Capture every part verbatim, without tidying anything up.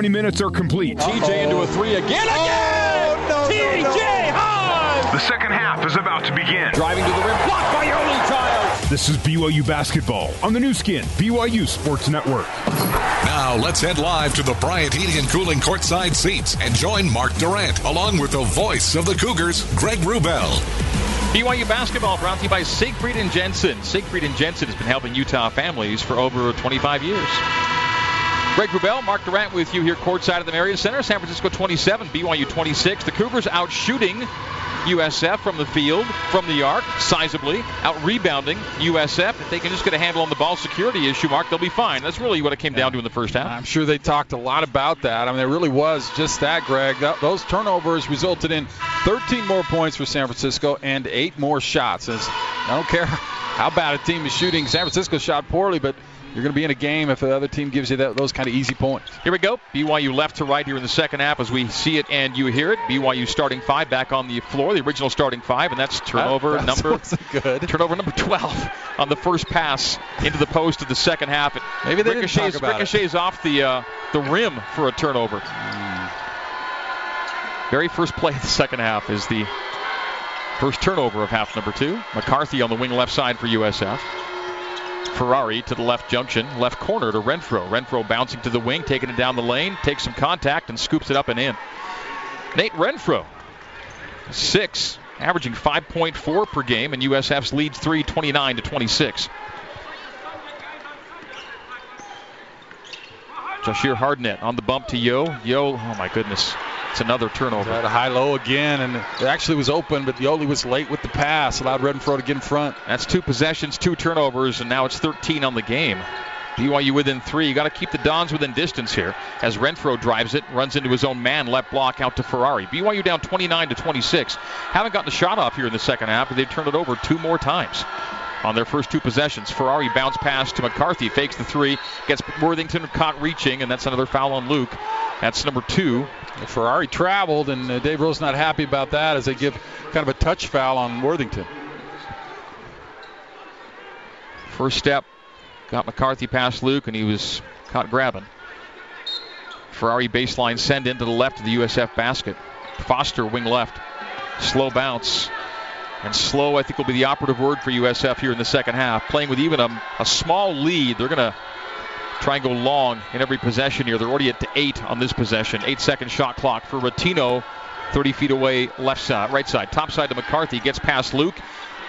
twenty minutes are complete. Uh-oh. T J into a three again. Oh, again! No, T J no, no. Hahn! The second half is about to begin. Driving to the rim. Blocked by Yoli Child. This is B Y U Basketball on the new skin, B Y U Sports Network. Now let's head live to the Bryant Heating and Cooling courtside seats and join Mark Durant along with the voice of the Cougars, Greg Wrubell. B Y U Basketball brought to you by Siegfried and Jensen. Siegfried and Jensen has been helping Utah families for over twenty-five years. Greg Wrubell, Mark Durant with you here courtside at the Marriott Center. San Francisco twenty-seven, B Y U twenty-six. The Cougars out shooting U S F from the field, from the arc, sizably. Out rebounding U S F. If they can just get a handle on the ball security issue, Mark, they'll be fine. That's really what it came down to in the first half. I'm sure they talked a lot about that. I mean, it really was just that, Greg. That, those turnovers resulted in thirteen more points for San Francisco and eight more shots. It's, I don't care how bad a team is shooting. San Francisco shot poorly, but you're going to be in a game if the other team gives you that, those kind of easy points. Here we go. B Y U left to right here in the second half as we see it and you hear it. B Y U starting five back on the floor, the original starting five, and that's turnover that, that number good. Turnover number twelve on the first pass into the post of the second half. It Maybe they ricochets, didn't talk about ricochets it. off the uh, the rim for a turnover. Mm. Very first play of the second half is the first turnover of half number two. McCarthy on the wing left side for U S F. Ferrari to the left junction, left corner to Renfro. Renfro bouncing to the wing, taking it down the lane, takes some contact and scoops it up and in. Nate Renfro, six, averaging five point four per game, and U S F's leads three, twenty-nine to twenty-six. Jashir Hardnett on the bump to Yo. Yo, oh my goodness. It's another turnover. At a high-low again, and it actually was open, but Yoli was late with the pass, allowed Renfro to get in front. That's two possessions, two turnovers, and now it's thirteen on the game. B Y U within three. You got to keep the Dons within distance here as Renfro drives it, runs into his own man, left block out to Ferrari. B Y U down twenty-nine to twenty-six. Haven't gotten a shot off here in the second half, but they've turned it over two more times on their first two possessions. Ferrari bounce pass to McCarthy, fakes the three, gets Worthington caught reaching, and that's another foul on Luke. That's number two. Ferrari traveled, and uh, Dave Rose's not happy about that as they give kind of a touch foul on Worthington. First step, got McCarthy past Luke, and he was caught grabbing. Ferrari baseline send in to the left of the U S F basket. Foster wing left. Slow bounce. And slow, I think, will be the operative word for U S F here in the second half. Playing with even a, a small lead, they're going to try and go long in every possession here. They're already at eight on this possession. Eight-second shot clock for Rotino, thirty feet away, left side, right side. Top side to McCarthy, gets past Luke,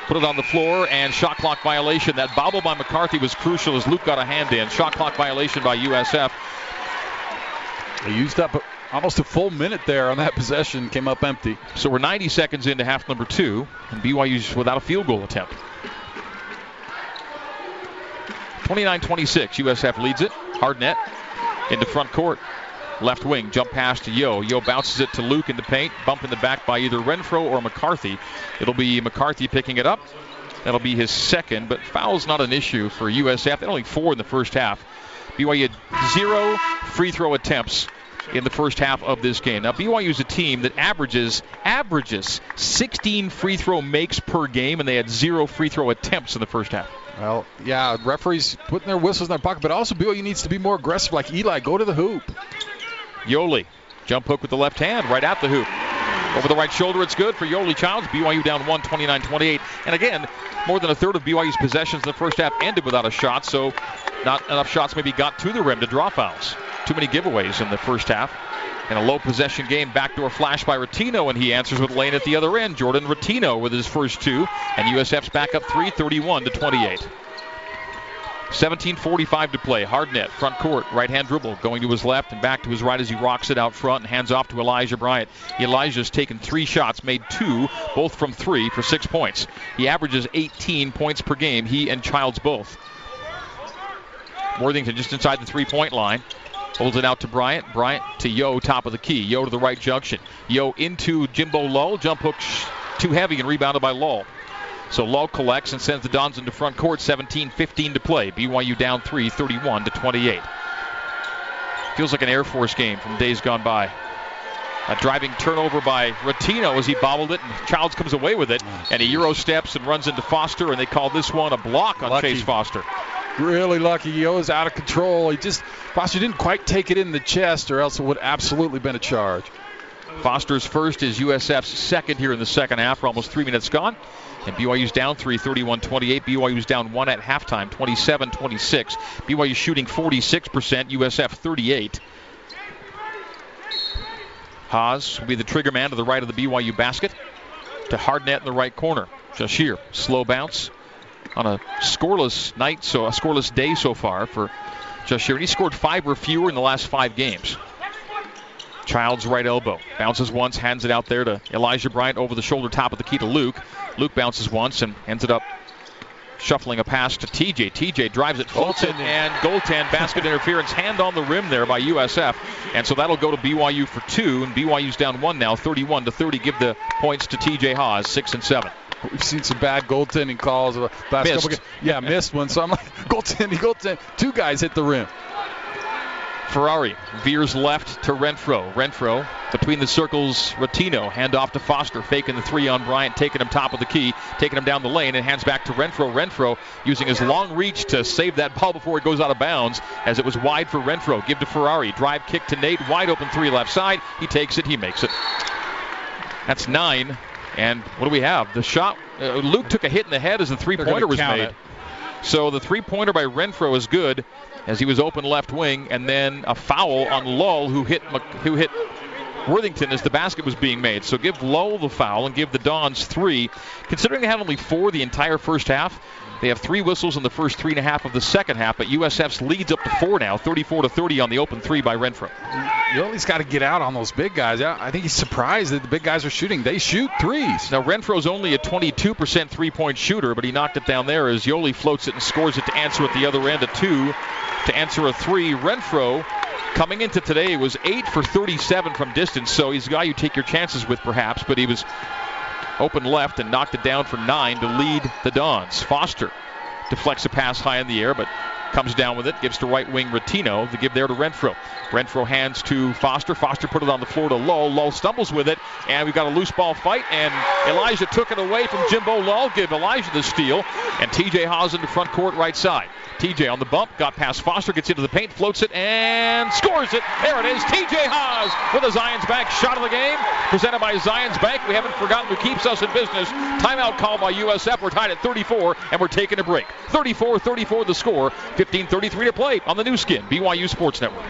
put it on the floor, and shot clock violation. That bobble by McCarthy was crucial as Luke got a hand in. Shot clock violation by U S F. They used up a almost a full minute there on that possession, came up empty. So we're ninety seconds into half number two, and B Y U's without a field goal attempt. twenty-nine twenty-six, U S F leads it. Hardnett into front court. Left wing, jump pass to Yo. Yo bounces it to Luke in the paint, bump in the back by either Renfro or McCarthy. It'll be McCarthy picking it up. That'll be his second, but foul's not an issue for U S F. They had only four in the first half. B Y U had zero free throw attempts in the first half of this game. Now, B Y U is a team that averages averages sixteen free throw makes per game, and they had zero free throw attempts in the first half. Well, yeah, referees putting their whistles in their pocket, but also B Y U needs to be more aggressive like Eli. Go to the hoop. Yoli, jump hook with the left hand, right at the hoop. Over the right shoulder, it's good for Yoli Childs. B Y U down one, twenty-nine twenty-eight. And again, more than a third of B Y U's possessions in the first half ended without a shot, so not enough shots maybe got to the rim to draw fouls. Too many giveaways in the first half. In a low possession game, backdoor flash by Rotino, and he answers with Lane at the other end. Jordan Rotino with his first two, and U S F's back up three, thirty-one to twenty-eight. seventeen forty-five to play. Hardnett, front court, right-hand dribble, going to his left and back to his right as he rocks it out front and hands off to Elijah Bryant. Elijah's taken three shots, made two, both from three for six points. He averages eighteen points per game, he and Childs both. Worthington just inside the three-point line. Holds it out to Bryant. Bryant to Yo, top of the key. Yo to the right junction. Yo into Jimbo Lull. Jump hook sh- too heavy and rebounded by Lull. So Lull collects and sends the Dons into front court. seventeen fifteen to play. B Y U down three, thirty-one to twenty-eight. Feels like an Air Force game from days gone by. A driving turnover by Rotino as he bobbled it, and Childs comes away with it. And he Euro steps and runs into Foster, and they call this one a block on Lucky. Chase Foster. really lucky. He was out of control. He just, Foster didn't quite take it in the chest, or else it would have absolutely been a charge. Foster's first is U S F's second here in the second half. We're almost three minutes gone. And B Y U's down three, thirty-one twenty-eight. B Y U's down one at halftime, twenty-seven twenty-six. B Y U shooting forty-six percent, U S F thirty-eight. Haas will be the trigger man to the right of the B Y U basket to Hardnett in the right corner. Jashir, slow bounce on a scoreless night, so a scoreless day so far for Jashir. And he scored five or fewer in the last five games. Child's right elbow. Bounces once, hands it out there to Elijah Bryant over the shoulder, top of the key to Luke. Luke bounces once and ends it up shuffling a pass to T J. T J drives it, floats it, and goaltend basket interference. Hand on the rim there by U S F. And so that'll go to B Y U for two, and B Y U's down one now, thirty-one to thirty. Give the points to T J Haas, six and seven. We've seen some bad goaltending calls. The last missed. Couple games. Yeah, missed one. So I'm like, goaltending, goaltending. Two guys hit the rim. Ferrari veers left to Renfro. Renfro between the circles, Rotino. Hand off to Foster, faking the three on Bryant, taking him top of the key, taking him down the lane, and hands back to Renfro. Renfro using his long reach to save that ball before it goes out of bounds, as it was wide for Renfro. Give to Ferrari. Drive kick to Nate. Wide open three left side. He takes it. He makes it. That's nine. And what do we have? The shot. Uh, Luke took a hit in the head as the three-pointer was made. It. So the three-pointer by Renfro is good, as he was open left wing, and then a foul on Lull, who hit who hit Worthington as the basket was being made. So give Lull the foul and give the Dons three. Considering they had only four the entire first half, they have three whistles in the first three and a half of the second half, but U S F's leads up to four now, thirty-four to thirty on the open three by Renfro. You always got to get out on those big guys. I think he's surprised that the big guys are shooting. They shoot threes. Now, Renfro's only a twenty-two percent three-point shooter, but he knocked it down there as Yoli floats it and scores it to answer at the other end, a two to answer a three. Renfro, coming into today, was eight for thirty-seven from distance, so he's a guy you take your chances with perhaps, but he was open left and knocked it down for nine to lead the Dons. Foster deflects a pass high in the air, but comes down with it, gives to right wing Rotino, the give there to Renfro. Renfro hands to Foster. Foster put it on the floor to Lull. Lull stumbles with it, and we've got a loose ball fight, and Elijah took it away from Jimbo Lull. Give Elijah the steal, and T J Haas into front court right side. T J on the bump, got past Foster, gets into the paint, floats it, and scores it. There it is, T J Haas with a Zion's Bank shot of the game, presented by Zion's Bank. We haven't forgotten who keeps us in business. Timeout call by U S F. We're tied at thirty-four, and we're taking a break. thirty-four thirty-four the score. fifteen thirty-three to play on the new skin, B Y U Sports Network.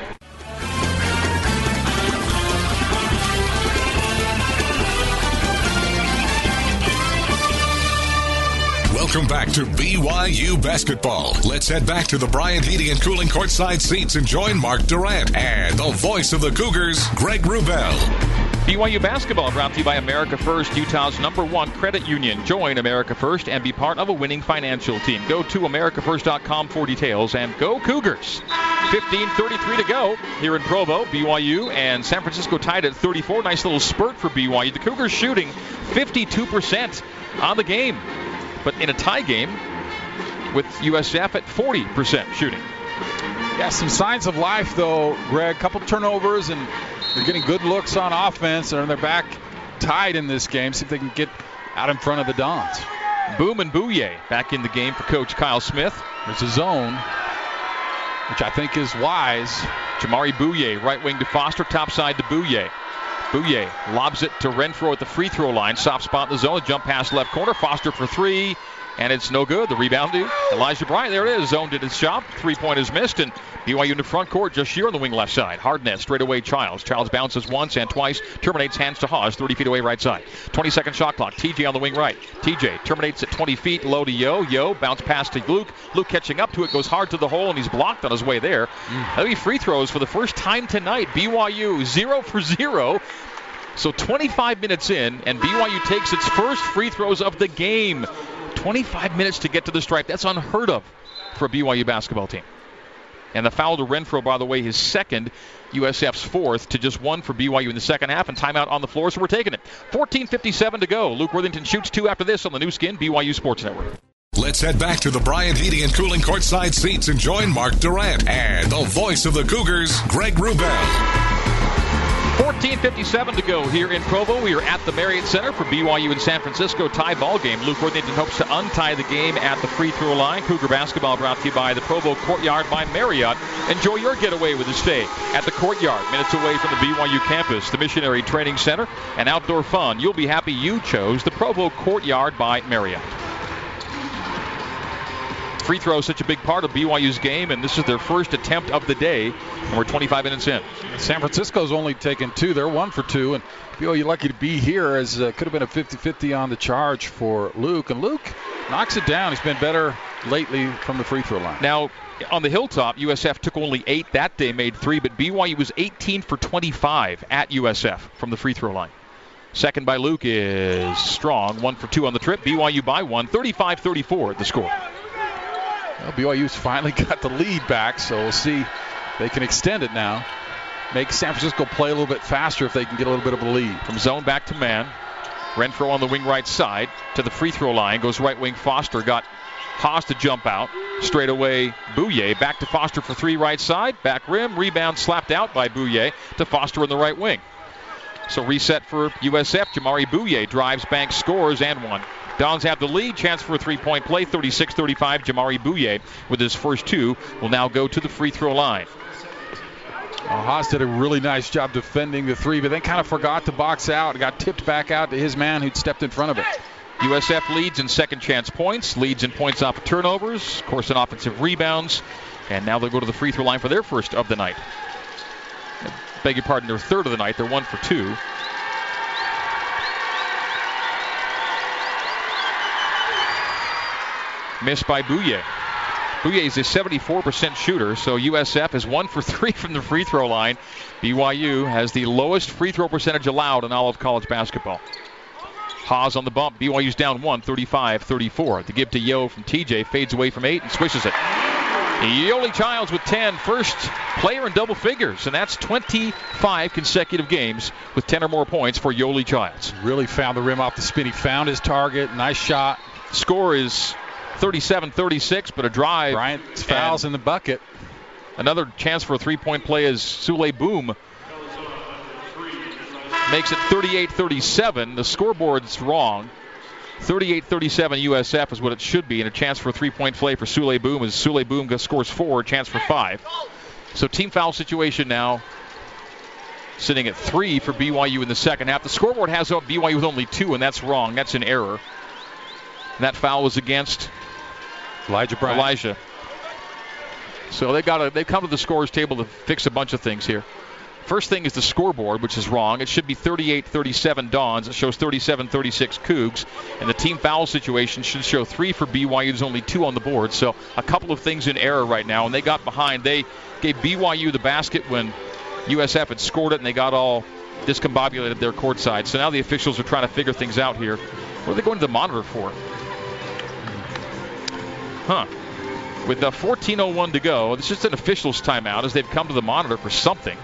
Welcome back to B Y U Basketball. Let's head back to the Bryant Heating and Cooling courtside seats and join Mark Durant and the voice of the Cougars, Greg Wrubel. B Y U Basketball brought to you by America First, Utah's number one credit union. Join America First and be part of a winning financial team. Go to america first dot com for details, and go Cougars. fifteen thirty-three to go here in Provo. B Y U and San Francisco tied at thirty-four. Nice little spurt for B Y U. The Cougars shooting fifty-two percent on the game, but in a tie game with U S F at forty percent shooting. Yeah, some signs of life, though, Greg. Couple turnovers, and they're getting good looks on offense, and they're back tied in this game. See if they can get out in front of the Dons. Boom and Bouye back in the game for Coach Kyle Smith. There's a zone, which I think is wise. Jamari Bouye, right wing to Foster, top side to Bouye. Bouye lobs it to Renfro at the free throw line. Soft spot in the zone, jump pass left corner. Foster for three. And it's no good. The rebound to Elijah Bryant. There it is. Zone did its job. Three-point is missed. And B Y U in the front court. Jashir on the wing left side. Hardnett straight away. Childs. Childs bounces once and twice. Terminates hands to Haas. thirty feet away right side. twenty-second shot clock. T J on the wing right. T J terminates at twenty feet. Low to Yo. Yo. Bounce pass to Luke. Luke catching up to it. Goes hard to the hole. And he's blocked on his way there. Mm. That'll be free throws for the first time tonight. B Y U zero for zero. So twenty-five minutes in. And B Y U takes its first free throws of the game. twenty-five minutes to get to the stripe. That's unheard of for a B Y U basketball team. And the foul to Renfro, by the way, his second, U S F's fourth, to just one for B Y U in the second half, and timeout on the floor, so we're taking it. fourteen fifty-seven to go. Luke Worthington shoots two after this on the new skin, B Y U Sports Network. Let's head back to the Bryant Heating and Cooling courtside seats and join Mark Durant and the voice of the Cougars, Greg Wrubel. fifteen fifty-seven to go here in Provo. We are at the Marriott Center for B Y U and San Francisco tie ball game. Luke Worthington hopes to untie the game at the free throw line. Cougar basketball brought to you by the Provo Courtyard by Marriott. Enjoy your getaway with a stay at the Courtyard, minutes away from the B Y U campus, the Missionary Training Center, and outdoor fun. You'll be happy you chose the Provo Courtyard by Marriott. Free throw is such a big part of B Y U's game, and this is their first attempt of the day, and we're twenty-five minutes in. San Francisco's only taken two. They're one for two, and B Y U lucky to be here, as uh, could have been a fifty-fifty on the charge for Luke, and Luke knocks it down. He's been better lately from the free throw line. Now, on the hilltop, U S F took only eight that day, made three, but B Y U was eighteen for twenty-five at U S F from the free throw line. Second by Luke is Strong, one for two on the trip. B Y U by one, thirty-five thirty-four at the score. Well, B Y U's finally got the lead back, so we'll see if they can extend it now. Make San Francisco play a little bit faster if they can get a little bit of a lead. From zone back to man. Renfro on the wing right side to the free throw line. Goes right wing Foster. Got Haas to jump out. Straight away Bouye. Back to Foster for three right side. Back rim. Rebound slapped out by Bouye to Foster on the right wing. So reset for U S F. Jamari Bouye drives, bank, scores, and one. Dons have the lead. Chance for a three-point play. thirty-six thirty-five. Jamari Bouye with his first two will now go to the free throw line. Well, Haas did a really nice job defending the three, but then kind of forgot to box out. Got tipped back out to his man who'd stepped in front of it. U S F leads in second chance points. Leads in points off of turnovers. Of course, in offensive rebounds. And now they'll go to the free throw line for their first of the night. I beg your pardon, their third of the night. They're one for two. Missed by Bouye. Bouye is a seventy-four percent shooter, so U S F is one for three from the free throw line. B Y U has the lowest free throw percentage allowed in all of college basketball. Haas on the bump. B Y U's down one, thirty-five thirty-four. The give to Yeo from T J. Fades away from eight and swishes it. Yoli Childs with ten. First player in double figures, and that's twenty-five consecutive games with ten or more points for Yoli Childs. Really found the rim off the spin. He found his target. Nice shot. Score is thirty-seven thirty-six, but a drive. Bryant fouls in the bucket. Another chance for a three-point play as Sule Boom makes it thirty-eight thirty-seven. The scoreboard's wrong. thirty-eight thirty-seven U S F is what it should be, and a chance for a three-point play for Sule Boom as Sule Boom scores four, chance for five. So team foul situation now sitting at three for B Y U in the second half. The scoreboard has B Y U with only two, and that's wrong. That's an error. And that foul was against Elijah Bryant. Elijah. So they got they've come to the scorer's table to fix a bunch of things here. First thing is the scoreboard, which is wrong. It should be thirty-eight thirty-seven Dons. It shows thirty-seven thirty-six Cougs. And the team foul situation should show three for B Y U. There's only two on the board. So a couple of things in error right now. And they got behind. They gave B Y U the basket when U S F had scored it, and they got all discombobulated their courtside. So now the officials are trying to figure things out here. What are they going to the monitor for? Huh. With the fourteen oh one to go, this is an official's timeout as they've come to the monitor for something.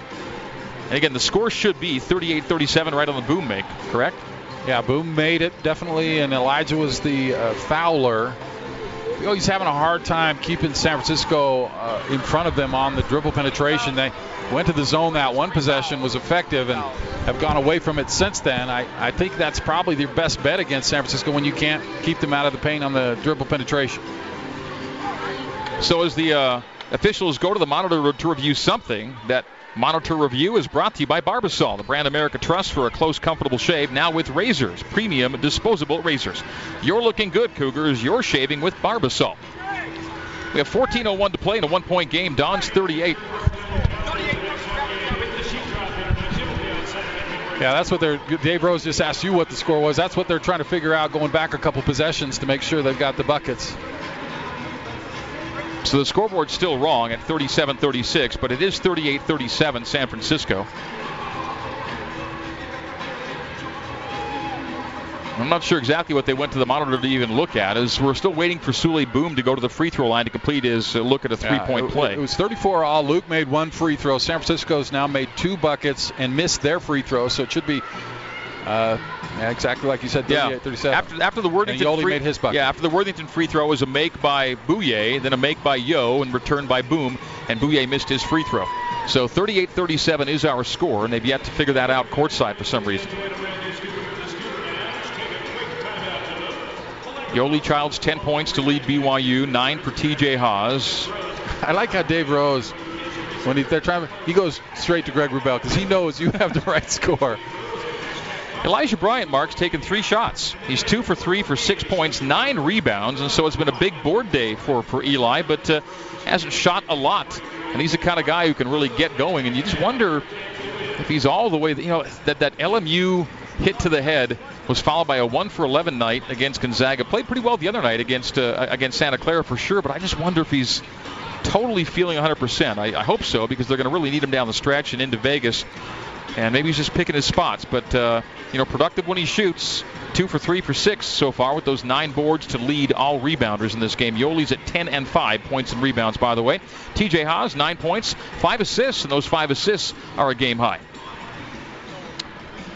And again, the score should be thirty-eight thirty-seven right on the Boom make, correct? Yeah, Boom made it, definitely, and Elijah was the uh, fouler. You know, he's having a hard time keeping San Francisco uh, in front of them on the dribble penetration. They went to the zone. That one possession was effective and have gone away from it since then. I, I think that's probably their best bet against San Francisco when you can't keep them out of the paint on the dribble penetration. So as the uh, officials go to the monitor to review something, that monitor review is brought to you by Barbasol, the brand America trusts for a close, comfortable shave, now with razors, premium disposable razors. You're looking good, Cougars. You're shaving with Barbasol. We have fourteen oh one to play in a one-point game. Dons thirty-eight. Yeah, that's what they're – Dave Rose just asked you what the score was. That's what they're trying to figure out, going back a couple possessions to make sure they've got the buckets. So the scoreboard's still wrong at thirty-seven thirty-six, but it is thirty-eight thirty-seven San Francisco. I'm not sure exactly what they went to the monitor to even look at, as we're still waiting for Sule Boom to go to the free throw line to complete his uh, look at a three-point yeah, it, play. It was thirty-four all. Luke made one free throw. San Francisco's now made two buckets and missed their free throw, so it should be Uh, yeah, exactly like you said, thirty-eight thirty-seven. Yeah. After, after the Worthington and free, made his bucket. Yeah, after the Worthington free throw was a make by Bouye, then a make by Yo, and return by Boom, and Bouye missed his free throw. So thirty-eight thirty-seven is our score, and they've yet to figure that out courtside for some reason. Yoli Childs, ten points to lead B Y U, nine for T J Haas. I like how Dave Rose, when he, they're trying, he goes straight to Greg Wrubel because he knows you have the right score. Elijah Bryant, Mark's taken three shots. He's two for three for six points, nine rebounds, and so it's been a big board day for, for Eli, but uh, hasn't shot a lot. And he's the kind of guy who can really get going, and you just wonder if he's all the way, you know, that, that L M U hit to the head was followed by a one for eleven night against Gonzaga. Played pretty well the other night against uh, against Santa Clara for sure, but I just wonder if he's totally feeling one hundred percent. I, I hope so, because they're going to really need him down the stretch and into Vegas. And maybe he's just picking his spots, but uh, you know, productive when he shoots. Two for three for six so far with those nine boards to lead all rebounders in this game. Yoli's at ten and five points and rebounds, by the way. T J Haas, nine points, five assists, and those five assists are a game high.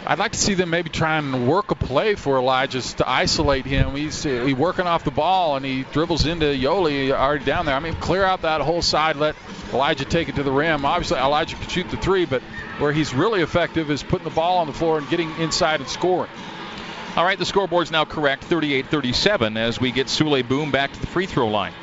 I'd like to see them maybe try and work a play for Elijah to isolate him. He's he working off the ball, and he dribbles into Yoli already down there. I mean, clear out that whole side, let Elijah take it to the rim. Obviously, Elijah can shoot the three, but where he's really effective is putting the ball on the floor and getting inside and scoring. All right, the scoreboard's now correct, thirty-eight thirty-seven, as we get Sule Boom back to the free throw line.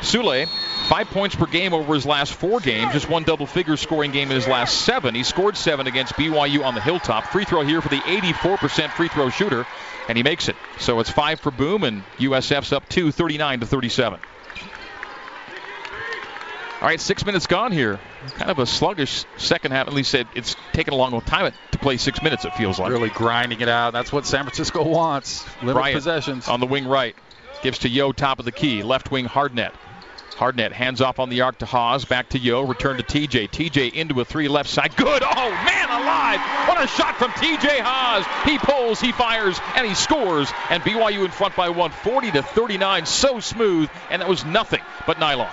Sule, five points per game over his last four games, just one double-figure scoring game in his last seven. He scored seven against B Y U on the Hilltop. Free throw here for the eighty-four percent free throw shooter, and he makes it. So it's five for Boom, and U S F's up two, thirty-nine to thirty-seven. All right, six minutes gone here. Kind of a sluggish second half. At least it, it's taken a long time to play six minutes, it feels like. Really grinding it out. That's what San Francisco wants. Limited possessions. On the wing right. Gives to Yo, top of the key. Left wing, Hardnett. Hardnett hands off on the arc to Haas, back to Yo, return to T J. T J into a three left side. Good. Oh, man alive. What a shot from T J Haas. He pulls, he fires, and he scores. And B Y U in front by one, forty to thirty-nine. So smooth. And that was nothing but nylon.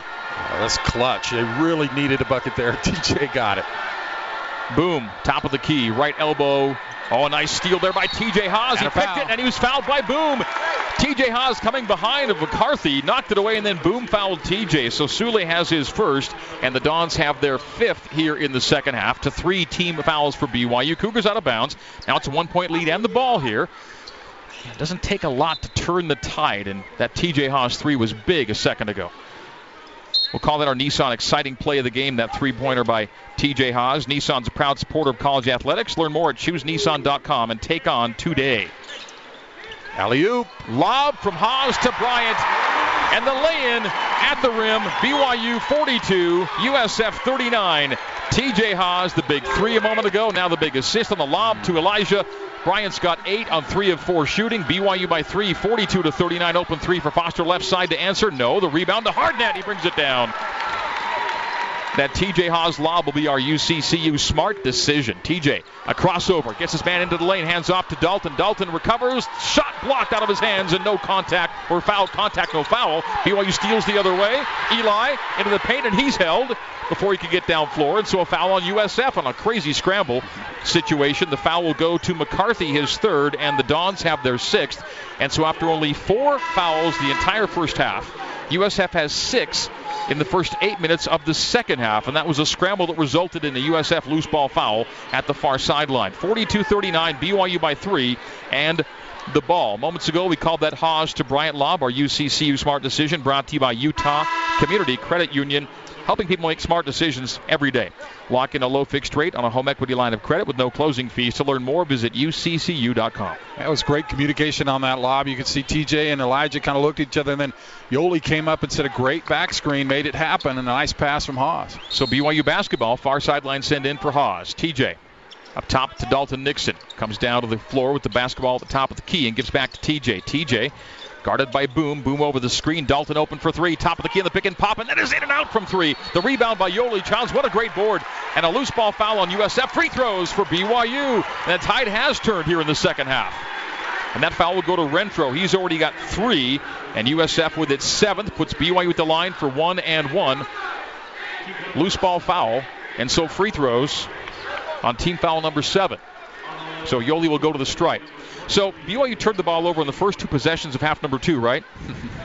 Oh, that's clutch. They really needed a bucket there. T J got it. Boom. Top of the key. Right elbow. Oh, a nice steal there by T J Haas. He picked foul. it, and he was fouled by Boom. T J Haas coming behind of McCarthy, knocked it away, and then Boom fouled T J. So Sule has his first, and the Dons have their fifth here in the second half to three team fouls for B Y U. Cougars out of bounds. Now it's a one-point lead and the ball here. It doesn't take a lot to turn the tide, and that T J Haas three was big a second ago. We'll call that our Nissan exciting play of the game, that three-pointer by T J Haas. Nissan's a proud supporter of college athletics. Learn more at choose nissan dot com and take on today. Alley-oop. Lob from Haas to Bryant. And the lay-in at the rim. B Y U forty-two, U S F thirty-nine. T J Haas, the big three a moment ago. Now the big assist on the lob to Elijah. Bryant's got eight on three of four shooting. B Y U by three, forty-two to thirty-nine. Open three for Foster, left side to answer. No, the rebound to Hardnett. He brings it down. That T J Haas lob will be our U C C U smart decision. T J, a crossover, gets his man into the lane, hands off to Dalton. Dalton recovers, shot blocked out of his hands, and no contact, or foul contact, no foul. B Y U steals the other way. Eli into the paint, and he's held before he could get down floor, and so a foul on U S F on a crazy scramble situation. The foul will go to McCarthy, his third, and the Dons have their sixth. And so after only four fouls the entire first half, U S F has six in the first eight minutes of the second half, and that was a scramble that resulted in a U S F loose ball foul at the far sideline. forty-two thirty-nine, B Y U by three, and the ball. Moments ago, we called that Haas to Bryant lob, our U C C U smart decision, brought to you by Utah Community Credit Union, helping people make smart decisions every day. Lock in a low fixed rate on a home equity line of credit with no closing fees. To learn more, visit U C C U dot com. That was great communication on that lob. You could see T J and Elijah kind of looked at each other, and then Yoli came up and set a great back screen, made it happen, and a nice pass from Haas. So B Y U basketball, far sideline send in for Haas. T J up top to Dalton Nixon. Comes down to the floor with the basketball at the top of the key and gives back to T J. T J guarded by Boom. Boom over the screen. Dalton open for three. Top of the key in the pick and pop. And that is in and out from three. The rebound by Yoli Childs. What a great board. And a loose ball foul on U S F. Free throws for B Y U. And the tide has turned here in the second half. And that foul will go to Renfro. He's already got three. And U S F with its seventh puts B Y U at the line for one and one. Loose ball foul. And so free throws on team foul number seven. So Yoli will go to the stripe. So B Y U turned the ball over in the first two possessions of half number two, right?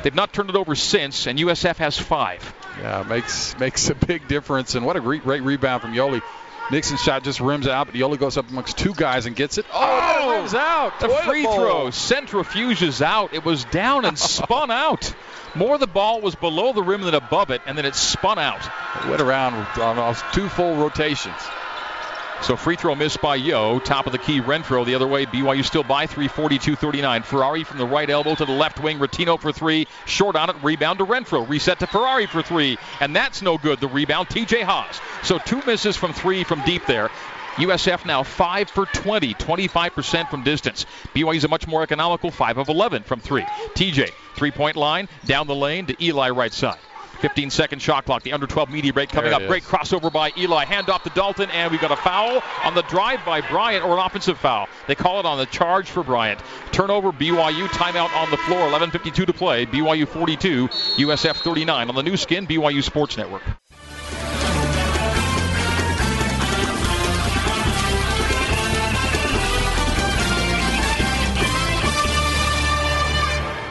They've not turned it over since, and U S F has five. Yeah, makes makes a big difference, and what a great, great rebound from Yoli. Nixon's shot just rims out, but Yoli goes up amongst two guys and gets it. Oh, oh it rims out. The free throw. Centrifuges out. It was down and spun out. More the ball was below the rim than above it, and then it spun out. It went around on two full rotations. So free throw missed by Yo. Top of the key, Renfro the other way. B Y U still by three, forty-two thirty-nine. Ferrari from the right elbow to the left wing. Rattino for three. Short on it. Rebound to Renfro. Reset to Ferrari for three. And that's no good. The rebound, T J Haas. So two misses from three from deep there. U S F now five for twenty, twenty-five percent from distance. B Y U's a much more economical five of eleven from three. T J, three-point line, down the lane to Eli right side. fifteen-second shot clock. The under twelve media break coming up. Is. Great crossover by Eli. Hand off to Dalton, and we've got a foul on the drive by Bryant, or an offensive foul. They call it on the charge for Bryant. Turnover, B Y U timeout on the floor. eleven fifty-two to play. B Y U forty-two, U S F thirty-nine. On the new skin, B Y U Sports Network.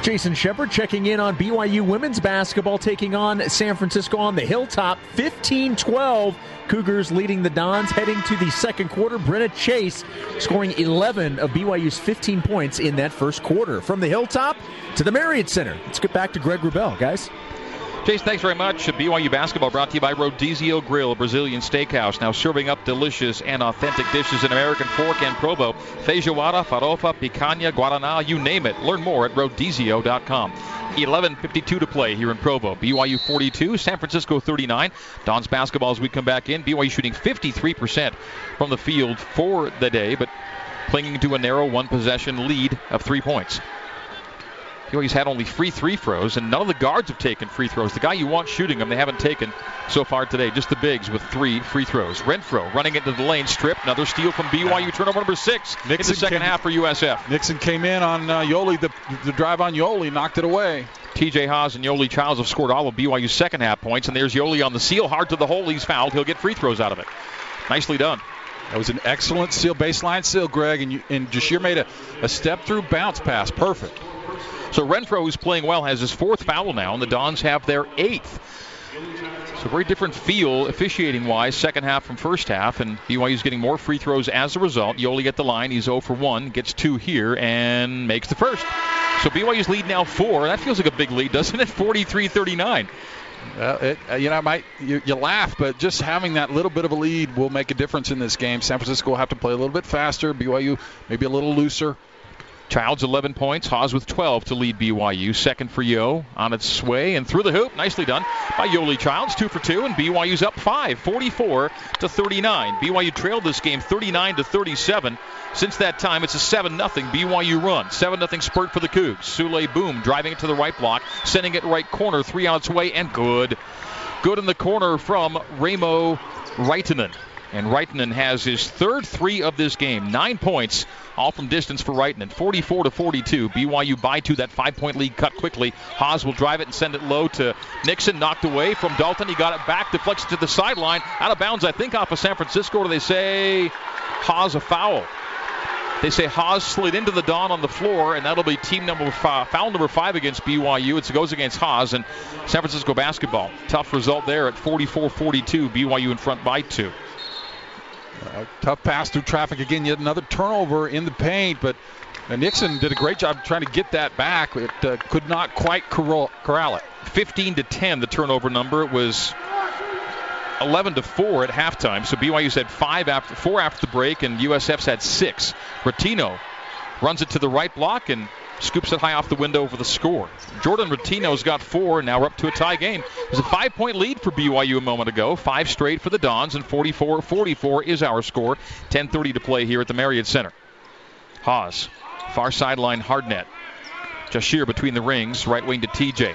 Jason Shepard checking in on B Y U women's basketball, taking on San Francisco on the hilltop, fifteen twelve. Cougars leading the Dons heading to the second quarter. Brenna Chase scoring eleven of B Y U's fifteen points in that first quarter. From the hilltop to the Marriott Center. Let's get back to Greg Wrubell, guys. Jason, thanks very much. B Y U basketball brought to you by Rodizio Grill, a Brazilian steakhouse, now serving up delicious and authentic dishes in American Fork and Provo. Feijoada, farofa, picanha, guaraná, you name it. Learn more at rodizio dot com. eleven fifty-two to play here in Provo. B Y U forty-two, San Francisco thirty-nine. Dons basketball as we come back in. B Y U shooting fifty-three percent from the field for the day, but clinging to a narrow one-possession lead of three points. He's had only free free throws, and none of the guards have taken free throws. The guy you want shooting them, they haven't taken so far today. Just the bigs with three free throws. Renfro running into the lane, strip. Another steal from B Y U. Turnover number six Nixon in the second came, half for U S F. Nixon came in on uh, Yoli, the, the drive on Yoli, knocked it away. T J Haas and Yoli Childs have scored all of B Y U's second half points, and there's Yoli on the seal. Hard to the hole. He's fouled. He'll get free throws out of it. Nicely done. That was an excellent seal, baseline seal, Greg, and, you, and Jashir made a, a step-through bounce pass. Perfect. So Renfro, who's playing well, has his fourth foul now, and the Dons have their eighth. So very different feel officiating-wise, second half from first half, and B Y U's getting more free throws as a result. Yoli at the line, he's zero for one, gets two here, and makes the first. So B Y U's lead now four. That feels like a big lead, doesn't it? forty-three thirty-nine. Well, it, uh, you know, might you, you laugh, but just having that little bit of a lead will make a difference in this game. San Francisco will have to play a little bit faster. B Y U maybe a little looser. Childs eleven points, Haas with twelve to lead B Y U. Second for Yo on its way and through the hoop. Nicely done by Yoli Childs, two for two, and B Y U's up five, forty-four to thirty-nine. B Y U trailed this game thirty-nine to thirty-seven. Since that time, it's a seven nothing B Y U run. seven nothing spurt for the Cougs. Sule Boom driving it to the right block, sending it right corner, three on its way, and good. Good in the corner from Raimo Raitanen. And Raitanen has his third three of this game. Nine points, all from distance for Raitanen. forty-four to forty-two. B Y U by two. That five-point lead cut quickly. Haas will drive it and send it low to Nixon. Knocked away from Dalton. He got it back. Deflects it to the sideline. Out of bounds, I think, off of San Francisco. Or do they say Haas a foul? They say Haas slid into the Don on the floor, and that'll be team number five, foul number five against B Y U. It goes against Haas and San Francisco basketball. Tough result there at forty-four forty-two. B Y U in front by two. Uh, tough pass through traffic again, yet another turnover in the paint, but uh, Nixon did a great job trying to get that back. It uh, could not quite corral, corral it. fifteen to ten, the turnover number. It was eleven to four at halftime, so B Y U's had five after, four after the break, and U S F's had six. Rattino runs it to the right block and scoops it high off the window for the score. Jordan Rattino's got four, and now we're up to a tie game. There's a five-point lead for B Y U a moment ago. Five straight for the Dons, and forty-four forty-four is our score. ten thirty to play here at the Marriott Center. Haas, far sideline, Hardnett. Jashir between the rings, right wing to T J.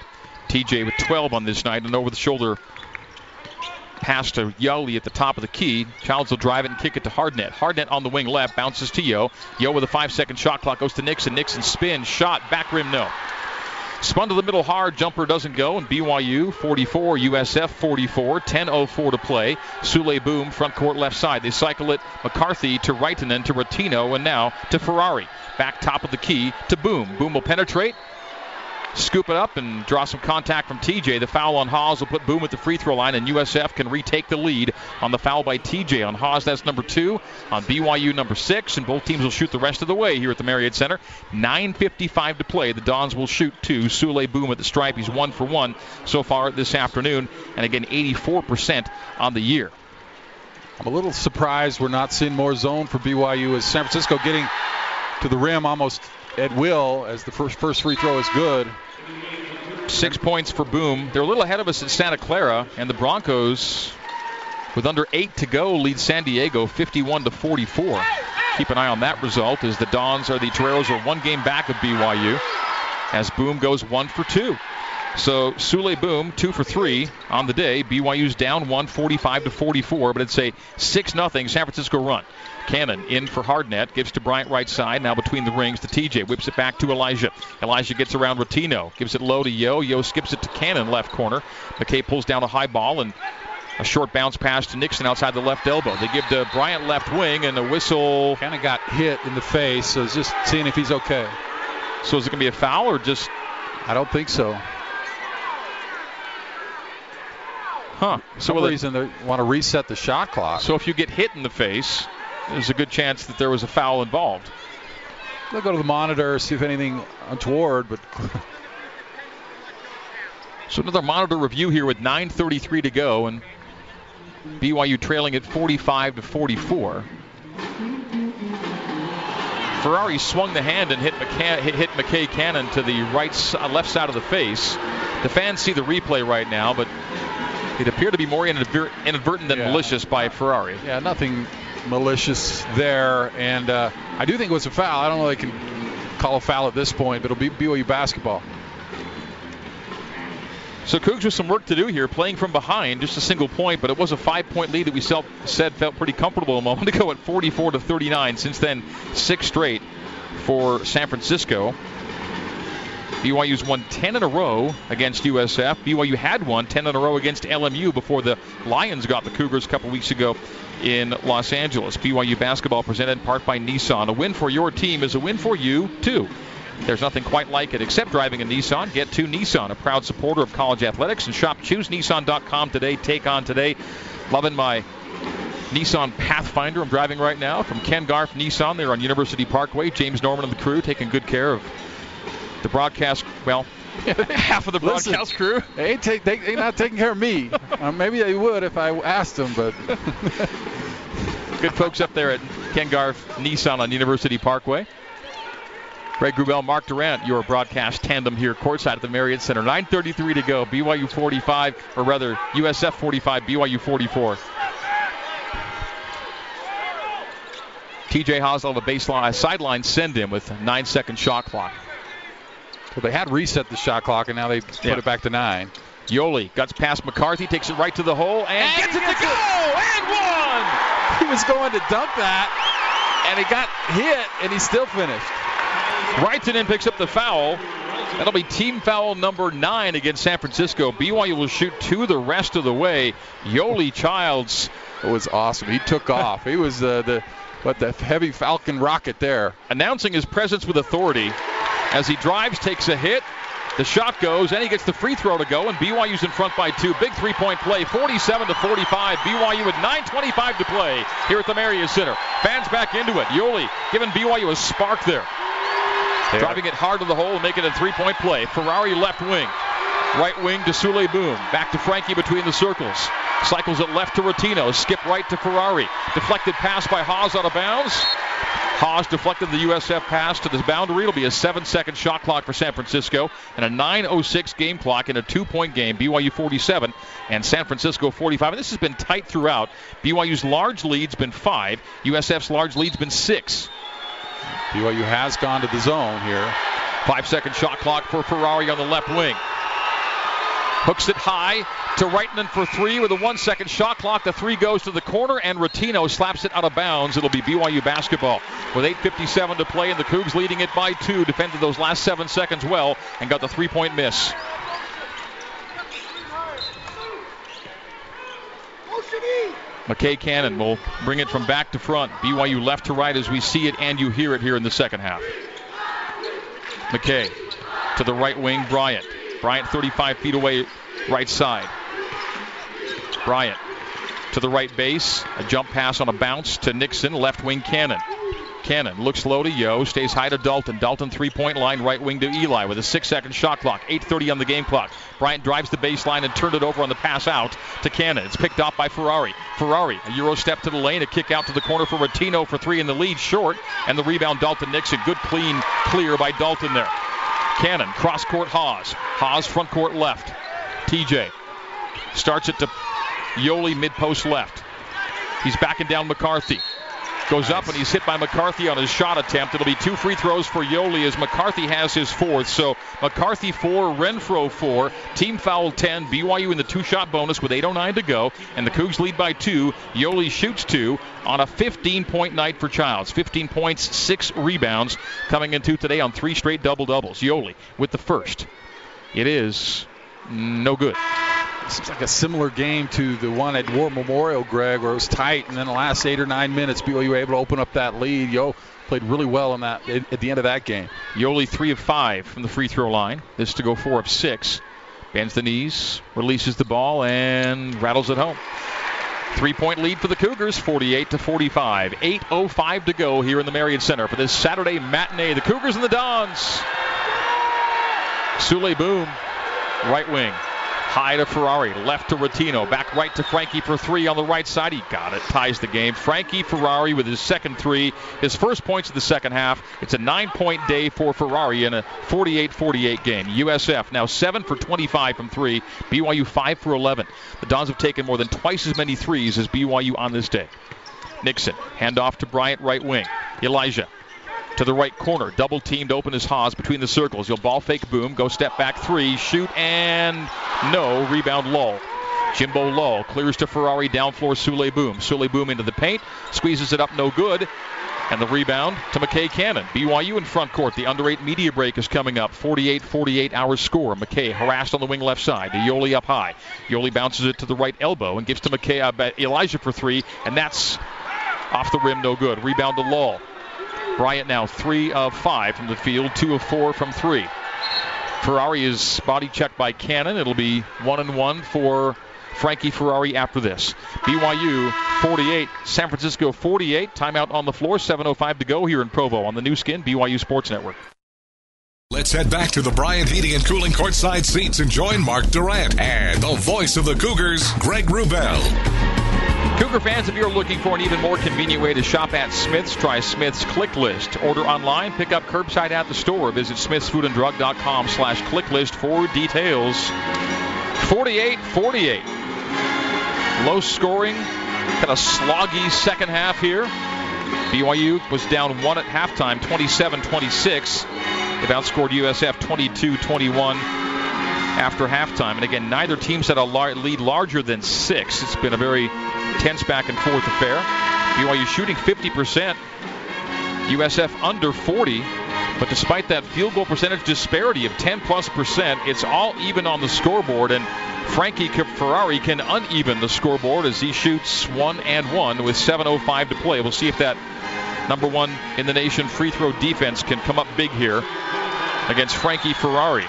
T J with twelve on this night, and over-the-shoulder pass to Yoli at the top of the key. Childs will drive it and kick it to Hardnett. Hardnett on the wing left, bounces to Yo. Yo with a five-second shot clock goes to Nixon. Nixon spin, shot, back rim, no. Spun to the middle hard, jumper doesn't go, and B Y U forty-four, U S F forty-four, ten oh four to play. Sule Boom, front court left side. They cycle it, McCarthy to Reitinen to Rotino, and now to Ferrari. Back top of the key to Boom. Boom will penetrate, scoop it up, and draw some contact from T J. The foul on Hawes will put Boom at the free throw line, and U S F can retake the lead on the foul by T J. On Hawes, that's number two. On B Y U, number six. And both teams will shoot the rest of the way here at the Marriott Center. nine fifty-five to play. The Dons will shoot two. Sule Boom at the stripe. He's one for one so far this afternoon. And again, eighty-four percent on the year. I'm a little surprised we're not seeing more zone for B Y U, as San Francisco getting to the rim almost at will, as the first first free throw is good. Six points for Boom. They're a little ahead of us at Santa Clara, and the Broncos, with under eight to go, lead San Diego fifty-one to forty-four. Keep an eye on that result, as the Dons are the Toreros are one game back of B Y U, as Boom goes one for two. So Sule Boom, two for three on the day. B Y U's down one, forty-five to forty-four, but it's a six nothing San Francisco run. Cannon in for Hardnett, gives to Bryant right side, now between the rings to T J, whips it back to Elijah. Elijah gets around Rotino, gives it low to Yo. Yo skips it to Cannon, left corner. McKay pulls down a high ball, and a short bounce pass to Nixon outside the left elbow. They give to Bryant left wing, and a whistle. Kind of got hit in the face, so it's just seeing if he's okay. So is it going to be a foul or just... I don't think so. Huh. For some so reason they want to reset the shot clock. So if you get hit in the face, there's a good chance that there was a foul involved. They'll go to the monitor, see if anything untoward. But so another monitor review here with nine thirty-three to go, and B Y U trailing at forty-five to forty-four. Ferrari swung the hand and hit McKay, hit, hit McKay Cannon to the right, uh, left side of the face. The fans see the replay right now, but it appeared to be more inadver- inadvertent than yeah. malicious by Ferrari. Yeah, nothing malicious there. And uh, I do think it was a foul. I don't know if they can call a foul at this point, but it'll be B Y U basketball. So Cougs with some work to do here, playing from behind, just a single point, but it was a five-point lead that we self- said felt pretty comfortable a moment ago at forty-four to thirty-nine. Since then, six straight for San Francisco. B Y U's won ten in a row against U S F. B Y U had won ten in a row against L M U before the Lions got the Cougars a couple weeks ago in Los Angeles. B Y U basketball presented in part by Nissan. A win for your team is a win for you, too. There's nothing quite like it except driving a Nissan. Get to Nissan, a proud supporter of college athletics. And shop choose nissan dot com today. Take on today. Loving my Nissan Pathfinder I'm driving right now from Ken Garff Nissan. They're on University Parkway. James Norman and the crew taking good care of the broadcast, well, half of the broadcast Listen, crew. They ain't, take, they ain't not taking care of me. uh, maybe they would if I asked them, but. Good folks up there at Ken Garff Nissan on University Parkway. Greg Grubel, Mark Durant, your broadcast tandem here courtside at the Marriott Center. nine thirty-three to go, B Y U forty-five, or rather U S F forty-five, B Y U forty-four. T J Haas will have a baseline, sideline send-in with a nine-second shot clock. Well, they had reset the shot clock, and now they put yeah. it back to nine. Yoli guts past McCarthy, takes it right to the hole, and, and gets it gets to go! It. And one! He was going to dump that, and he got hit, and he still finished. Reitinen picks up the foul. That'll be team foul number nine against San Francisco. B Y U will shoot two the rest of the way. Yoli Childs. It was awesome. He took off. He was uh, the, what, the heavy Falcon rocket there. Announcing his presence with authority. As he drives, takes a hit, the shot goes, and he gets the free throw to go, and B Y U's in front by two. Big three-point play, forty-seven to forty-five. B Y U with nine twenty-five to play here at the Marriott Center. Fans back into it. Yoli giving B Y U a spark there. Yeah. Driving it hard to the hole and making a three-point play. Ferrari left wing. Right wing to Sule Boom. Back to Frankie between the circles. Cycles it left to Rotino. Skip right to Ferrari. Deflected pass by Hawes out of bounds. Hawes deflected the U S F pass to the boundary. It'll be a seven-second shot clock for San Francisco and a nine oh six game clock in a two-point game. B Y U forty-seven and San Francisco forty-five. And this has been tight throughout. B Y U's large lead's been five. U S F's large lead's been six. B Y U has gone to the zone here. Five-second shot clock for Ferrari on the left wing. Hooks it high to Reitman for three with a one-second shot clock. The three goes to the corner, and Rotino slaps it out of bounds. It'll be B Y U basketball with eight fifty-seven to play, and the Cougs leading it by two. Defended those last seven seconds well and got the three-point miss. McKay Cannon will bring it from back to front. B Y U left to right as we see it and you hear it here in the second half. McKay to the right wing, Bryant. Bryant thirty-five feet away, right side. Bryant to the right base. A jump pass on a bounce to Nixon, left wing Cannon. Cannon looks low to Yo, stays high to Dalton. Dalton three-point line, right wing to Eli with a six-second shot clock. eight thirty on the game clock. Bryant drives the baseline and turned it over on the pass out to Cannon. It's picked off by Ferrari. Ferrari, a euro step to the lane, a kick out to the corner for Rotino for three in the lead, short. And the rebound, Dalton Nixon. Good clean clear by Dalton there. Cannon, cross-court Haas. Haas, front court left. T J starts it to Yoli, mid-post left. He's backing down McCarthy. Goes nice. Up, and he's hit by McCarthy on his shot attempt. It'll be two free throws for Yoli as McCarthy has his fourth. So McCarthy four, Renfro four, team foul ten, B Y U in the two-shot bonus with eight oh nine to go. And the Cougs lead by two. Yoli shoots two on a fifteen-point night for Childs. fifteen points, six rebounds coming into today on three straight double-doubles. Yoli with the first. It is no good. Seems like a similar game to the one at War Memorial, Greg, where it was tight, and then the last eight or nine minutes, B Y U were able to open up that lead. Yo played really well in that at the end of that game. Yoli three of five from the free throw line. This to go four of six. Bends the knees, releases the ball, and rattles it home. Three-point lead for the Cougars, forty-eight to forty-five. eight oh five to go here in the Marriott Center for this Saturday matinee. The Cougars and the Dons. Sule Boom, right wing. High to Ferrari, left to Rotino, back right to Frankie for three on the right side. He got it, ties the game. Frankie Ferrari with his second three, his first points of the second half. It's a nine-point day for Ferrari in a forty-eight forty-eight game. U S F now seven for twenty-five from three, B Y U five for eleven. The Dons have taken more than twice as many threes as B Y U on this day. Nixon, handoff to Bryant, right wing. Elijah. To the right corner, double teamed, open is Haas between the circles. You'll ball fake Boom, go step back three, shoot, and no, rebound Lull. Jimbo Lull clears to Ferrari, down floor Sule Boom. Sule Boom into the paint, squeezes it up, no good. And the rebound to McKay Cannon. B Y U in front court. The under eight media break is coming up. forty-eight forty-eight hour score. McKay harassed on the wing left side. To Yoli up high. Yoli bounces it to the right elbow and gives to McKay uh, Elijah for three, and that's off the rim, no good. Rebound to Lull. Bryant now three of five from the field, two of four from three. Ferrari is body checked by Cannon. It'll be one and one for Frankie Ferrari after this. B Y U forty-eight, San Francisco forty-eight. Timeout on the floor, seven oh five to go here in Provo on the new skin, B Y U Sports Network. Let's head back to the Bryant Heating and Cooling courtside seats and join Mark Durant and the voice of the Cougars, Greg Wrubel. Cougar fans, if you're looking for an even more convenient way to shop at Smith's, try Smith's ClickList. Order online, pick up curbside at the store. Visit smithsfoodanddrug.com slash ClickList for details. forty-eight forty-eight. Low scoring, kind of sloggy second half here. B Y U was down one at halftime, twenty-seven twenty-six. They've outscored U S F twenty-two twenty-one. After halftime. And again, neither team's had a lar- lead larger than six. It's been a very tense back and forth affair. B Y U shooting fifty percent. U S F under forty. But despite that field goal percentage disparity of ten plus percent, it's all even on the scoreboard. And Frankie Ferrari can uneven the scoreboard as he shoots one and one with seven oh five to play. We'll see if that number one in the nation free throw defense can come up big here against Frankie Ferrari.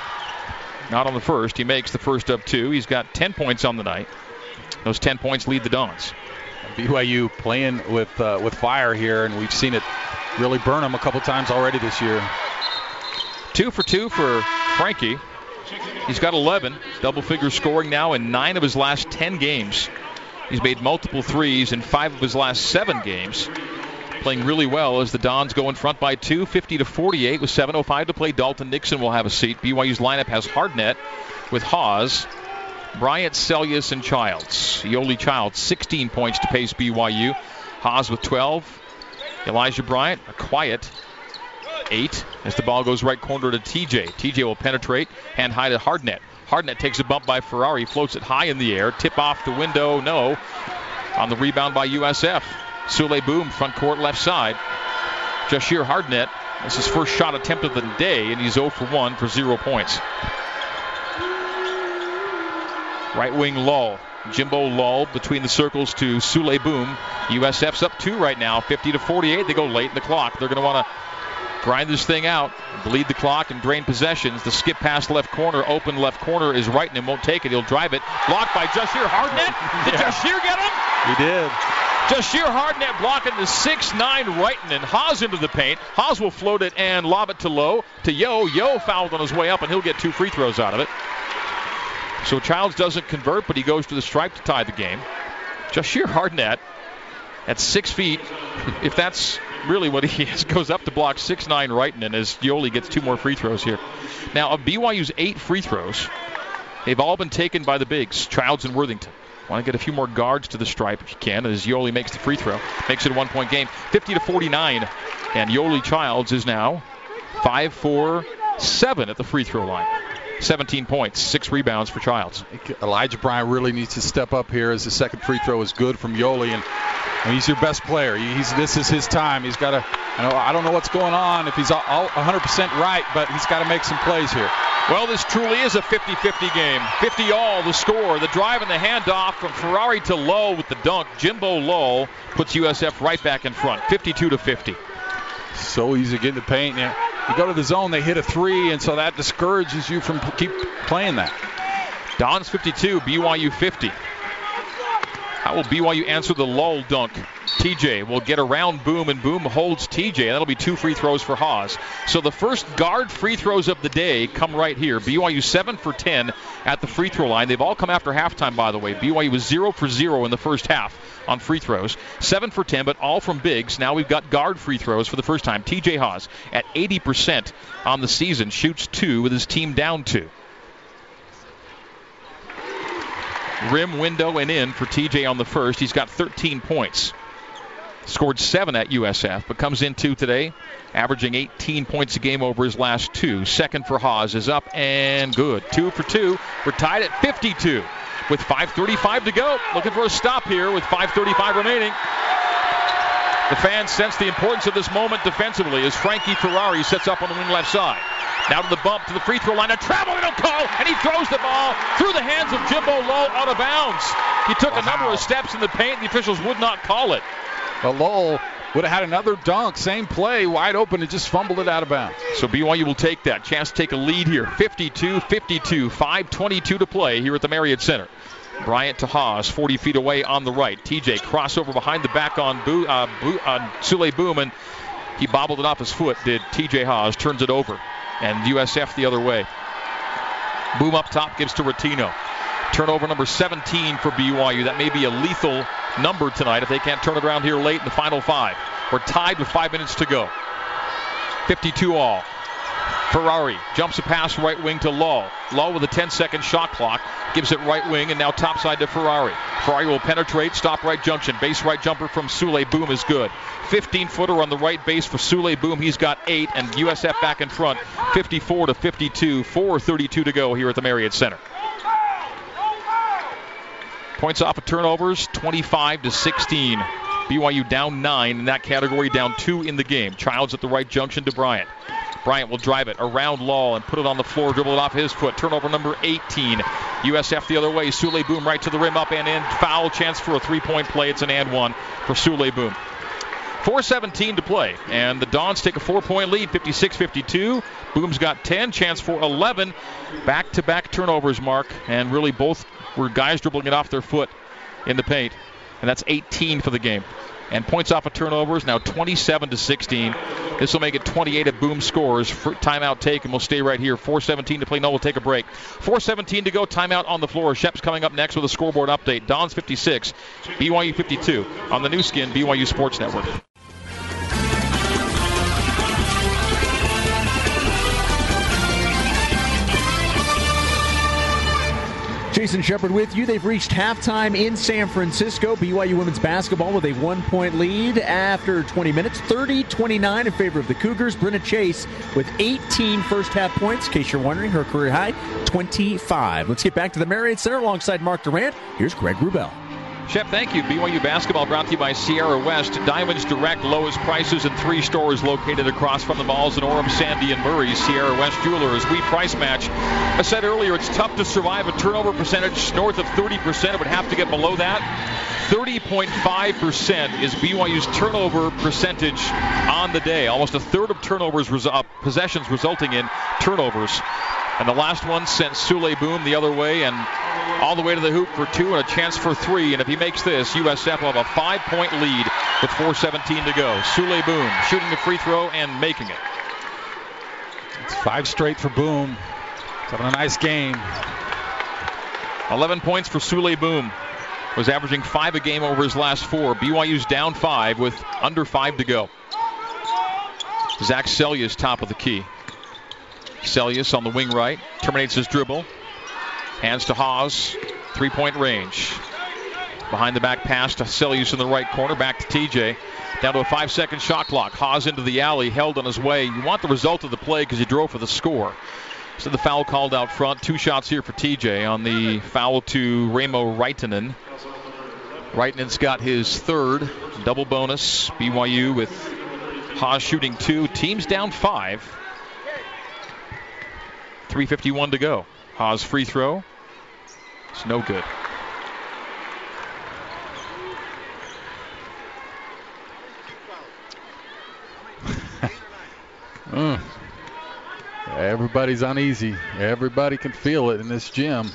Not on the first. He makes the first of two. He's got ten points on the night. Those ten points lead the Dons. B Y U playing with uh, with fire here, and we've seen it really burn them a couple times already this year. Two for two for Frankie. He's got eleven. Double-figure scoring now in nine of his last ten games. He's made multiple threes in five of his last seven games. Playing really well as the Dons go in front by two, fifty to forty-eight with seven oh five to play. Dalton Nixon will have a seat. B Y U's lineup has Hardnett with Hawes, Bryant, Sellius, and Childs. Yoli Childs, sixteen points to pace B Y U. Hawes with twelve. Elijah Bryant, a quiet eight as the ball goes right corner to T J. T J will penetrate, hand high to Hardnett. Hardnett takes a bump by Ferrari, floats it high in the air, tip off the window, no. On the rebound by U S F. Sule Boom, front court, left side. Jashir Hardnett, that's his first shot attempt of the day, and he's zero for one for zero points. Right wing Lull. Jimbo Lull between the circles to Sule Boom. U S F's up two right now, fifty to forty-eight. They go late in the clock. They're going to want to grind this thing out, bleed the clock, and drain possessions. The skip pass left corner, open left corner is right, and he won't take it. He'll drive it. Blocked by Jashir Hardnett. Did yeah. Jashir get him? He did. Jashir Hardnett blocking the six nine Wrighton, and Haas into the paint. Haas will float it and lob it to Lowe, to Yo. Yo fouled on his way up, and he'll get two free throws out of it. So Childs doesn't convert, but he goes to the stripe to tie the game. Jashir Hardnett at six feet, if that's really what he is, goes up to block six nine Wrighton, and as Yoli gets two more free throws here. Now, of B Y U's eight free throws, they've all been taken by the bigs, Childs and Worthington. Want to get a few more guards to the stripe if you can, as Yoli makes the free throw. Makes it a one-point game, fifty to forty-nine, and Yoli Childs is now five for seven at the free throw line. seventeen points, six rebounds for Childs. Elijah Bryant really needs to step up here as the second free throw is good from Yoli, and And he's your best player. He's, this is his time. He's got to, I, I don't know what's going on, if he's all, all one hundred percent right, but he's got to make some plays here. Well, this truly is a fifty-fifty game. fifty all, the score. The drive and the handoff from Ferrari to Lowe with the dunk. Jimbo Lowe puts U S F right back in front, fifty-two to fifty. So easy to get in the paint. Yeah. You go to the zone, they hit a three, and so that discourages you from p- keep playing that. Don's fifty-two, B Y U fifty. How will B Y U answer the Lull dunk? T J will get around Boom, and Boom holds T J. That'll be two free throws for Haas. So the first guard free throws of the day come right here. B Y U seven for ten at the free throw line. They've all come after halftime, by the way. B Y U was zero for zero in the first half on free throws. seven for ten, but all from bigs. Now we've got guard free throws for the first time. T J Haas at eighty percent on the season. Shoots two with his team down two. Rim, window, and in for T J on the first. He's got thirteen points. Scored seven at U S F, but comes into today averaging eighteen points a game over his last two. Second for Haas is up and good. Two for two. We're tied at fifty-two with five thirty-five to go. Looking for a stop here with five thirty-five remaining. The fans sense the importance of this moment defensively as Frankie Ferrari sets up on the wing left side. Now to the bump, to the free throw line, a travel, they don't call, and he throws the ball through the hands of Jimbo Lull out of bounds. He took wow. a number of steps in the paint, and the officials would not call it. But Lull would have had another dunk, same play, wide open, and just fumbled it out of bounds. So B Y U will take that, chance to take a lead here, fifty-two fifty-two, five twenty-two to play here at the Marriott Center. Bryant to Haas, forty feet away on the right. T J crossover behind the back on Bo- uh, Bo- uh, Sule Boom, and he bobbled it off his foot, did T J Haas, turns it over. And U S F the other way. Boom up top gives to Rattino. Turnover number seventeen for B Y U. That may be a lethal number tonight if they can't turn it around here late in the final five. We're tied with five minutes to go. fifty-two all. Ferrari jumps a pass right wing to Lull. Lull with a ten-second shot clock. Gives it right wing and now topside to Ferrari. Ferrari will penetrate, stop right junction. Base right jumper from Sule Boom is good. fifteen-footer on the right base for Sule Boom. He's got eight, and U S F back in front. fifty-four to fifty-two, four thirty-two to go here at the Marriott Center. Points off of turnovers, twenty-five to sixteen. B Y U down nine in that category, down two in the game. Childs at the right junction to Bryant. Bryant will drive it around Lull and put it on the floor, dribble it off his foot. Turnover number eighteen. U S F the other way. Sule Boom right to the rim, up and in. Foul chance for a three-point play. It's an and one for Sule Boom. four seventeen to play, and the Dons take a four-point lead, fifty-six fifty-two. Boom's got ten, chance for eleven. Back-to-back turnovers, Mark, and really both were guys dribbling it off their foot in the paint, and that's eighteen for the game. And points off of turnovers, now twenty-seven to sixteen. This will make it twenty-eight if Boom scores. Timeout take, and we'll stay right here. four seventeen to play. No, we'll take a break. four seventeen to go. Timeout on the floor. Shep's coming up next with a scoreboard update. Dons fifty-six, B Y U fifty-two on the new skin, B Y U Sports Network. Jason Shepard with you. They've reached halftime in San Francisco. B Y U women's basketball with a one-point lead after twenty minutes. thirty twenty-nine in favor of the Cougars. Brenna Chase with eighteen first-half points. In case you're wondering, her career high, twenty-five. Let's get back to the Marriott Center alongside Mark Durant. Here's Greg Wrubel. Shep, thank you. B Y U basketball brought to you by Sierra West. Diamonds Direct, lowest prices in three stores located across from the malls in Orem, Sandy, and Murray. Sierra West Jewelers, we price match. I said earlier, it's tough to survive a turnover percentage north of thirty percent. It would have to get below that. thirty point five percent is B Y U's turnover percentage on the day. Almost a third of turnovers, uh, possessions resulting in turnovers. And the last one sent Sule Boom the other way and all the way to the hoop for two and a chance for three. And if he makes this, U S F will have a five-point lead with four seventeen to go. Sule Boom shooting the free throw and making it. It's five straight for Boom. He's having a nice game. eleven points for Sule Boom. Was averaging five a game over his last four. B Y U's down five with under five to go. Zach Selya is top of the key. Sellius on the wing right, terminates his dribble, hands to Haas, three-point range. Behind the back pass to Sellius in the right corner, back to T J. Down to a five-second shot clock. Haas into the alley, held on his way. You want the result of the play because he drove for the score. So the foul called out front. Two shots here for T J on the foul to Raimo Raitanen. Raitinen's got his third, double bonus. B Y U with Haas shooting two. Teams down five. three fifty-one to go. Haas free throw. It's no good. mm. Everybody's uneasy. Everybody can feel it in this gym.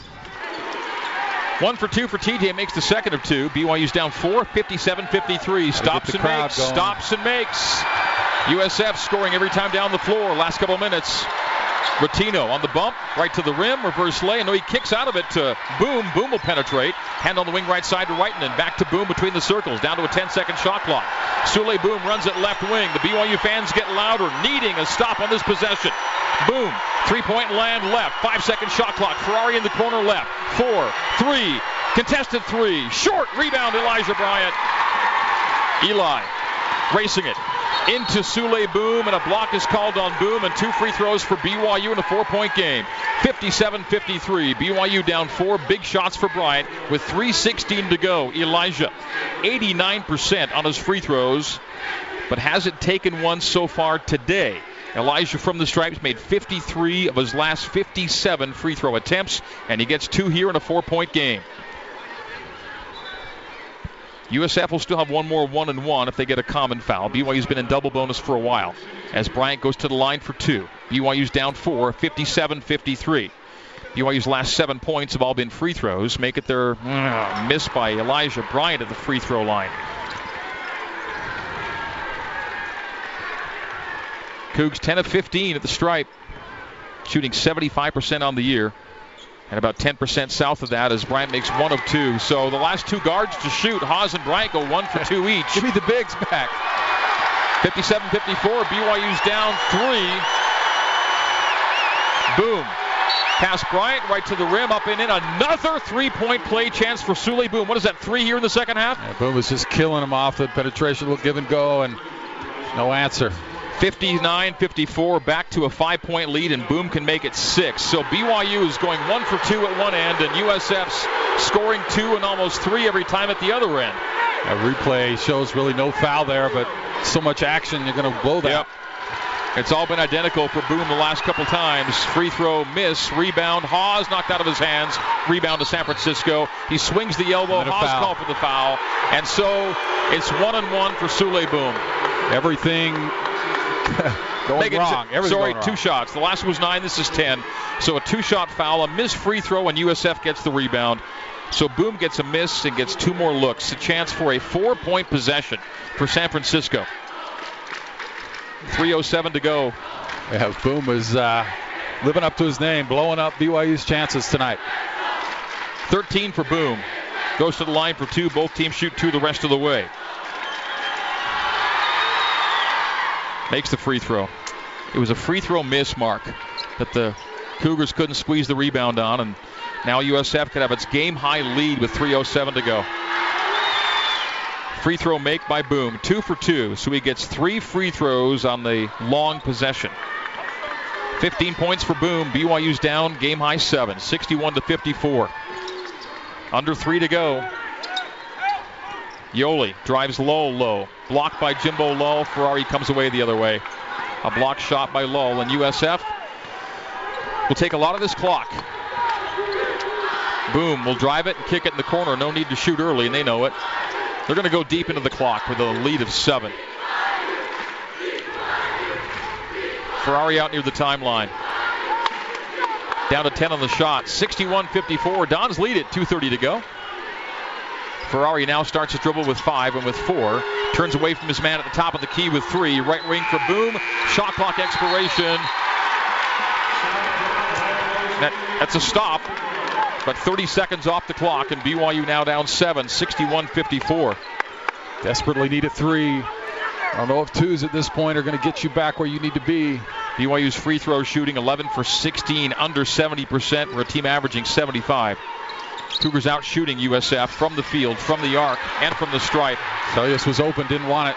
One for two for T J. Makes the second of two. B Y U's down four. fifty-seven fifty-three. Stops and makes. Going. Stops and makes. U S F scoring every time down the floor. Last couple minutes. Rattino on the bump, right to the rim, reverse lay, and no, he kicks out of it to Boom. Boom will penetrate. Hand on the wing right side to Raitanen. Back to Boom between the circles. Down to a ten-second shot clock. Sule Boom runs it left wing. The B Y U fans get louder, needing a stop on this possession. Boom. Three-point land left. Five-second shot clock. Ferrari in the corner left. Four. Three. Contested three. Short rebound, Elijah Bryant. Eli racing it into Sule Boom, and a block is called on Boom, and two free throws for B Y U in a four-point game. fifty-seven fifty-three. B Y U down four. Big shots for Bryant with three sixteen to go. Elijah, eighty-nine percent on his free throws, but hasn't taken one so far today. Elijah from the stripes made fifty-three of his last fifty-seven free throw attempts, and he gets two here in a four-point game. U S F will still have one more one and one if they get a common foul. B Y U's been in double bonus for a while as Bryant goes to the line for two. B Y U's down four, fifty-seven fifty-three. B Y U's last seven points have all been free throws. Make it their uh, miss by Elijah Bryant at the free throw line. Cougs ten of fifteen at the stripe, shooting seventy-five percent on the year. And about ten percent south of that as Bryant makes one of two. So the last two guards to shoot, Haas and Bryant go one for two each. Give me the bigs back. fifty-seven fifty-four, B Y U's down three. Boom. Pass Bryant right to the rim, up and in. Another three-point play chance for Sule Boom. What is that, three here in the second half? Yeah, Boom was just killing him off the penetration, little give and go, and no answer. fifty-nine fifty-four, back to a five-point lead, and Boom can make it six. So B Y U is going one for two at one end, and U S F's scoring two and almost three every time at the other end. A replay shows really no foul there, but so much action, you're going to blow that. Yep. It's all been identical for Boom the last couple times. Free throw, miss, rebound. Haas knocked out of his hands. Rebound to San Francisco. He swings the elbow. Haas called for the foul. And so it's one and one for Sule Boom. Everything... going wrong. T- sorry, going wrong. Two shots. The last was nine. This is ten. So a two-shot foul, a missed free throw, and U S F gets the rebound. So Boom gets a miss and gets two more looks. A chance for a four-point possession for San Francisco. three oh seven to go. Yeah, Boom is uh, living up to his name, blowing up B Y U's chances tonight. thirteen for Boom. Goes to the line for two. Both teams shoot two the rest of the way. Makes the free throw. It was a free throw miss, Mark, that the Cougars couldn't squeeze the rebound on, and now U S F could have its game-high lead with three oh seven to go. Free throw make by Boom, two for two, so he gets three free throws on the long possession. fifteen points for Boom. B Y U's down, game-high seven, sixty-one to fifty-four. Under three to go. Yoli drives low, low. Blocked by Jimbo Lull. Ferrari comes away the other way. A block shot by Lull, and U S F will take a lot of this clock. Boom will drive it and kick it in the corner. No need to shoot early, and they know it. They're going to go deep into the clock with a lead of seven. Ferrari out near the timeline. Down to ten on the shot. sixty-one fifty-four. Don's lead at two thirty to go. Ferrari now starts his dribble with five and with four. Turns away from his man at the top of the key with three. Right wing for Boom. Shot clock expiration. That, that's a stop. But thirty seconds off the clock, and B Y U now down seven, sixty-one fifty-four. Desperately need a three. I don't know if twos at this point are going to get you back where you need to be. B Y U's free throw shooting eleven for sixteen, under seventy percent. We're a team averaging seventy-five. Cougars out shooting U S F from the field, from the arc, and from the stripe. Celius was open, didn't want it.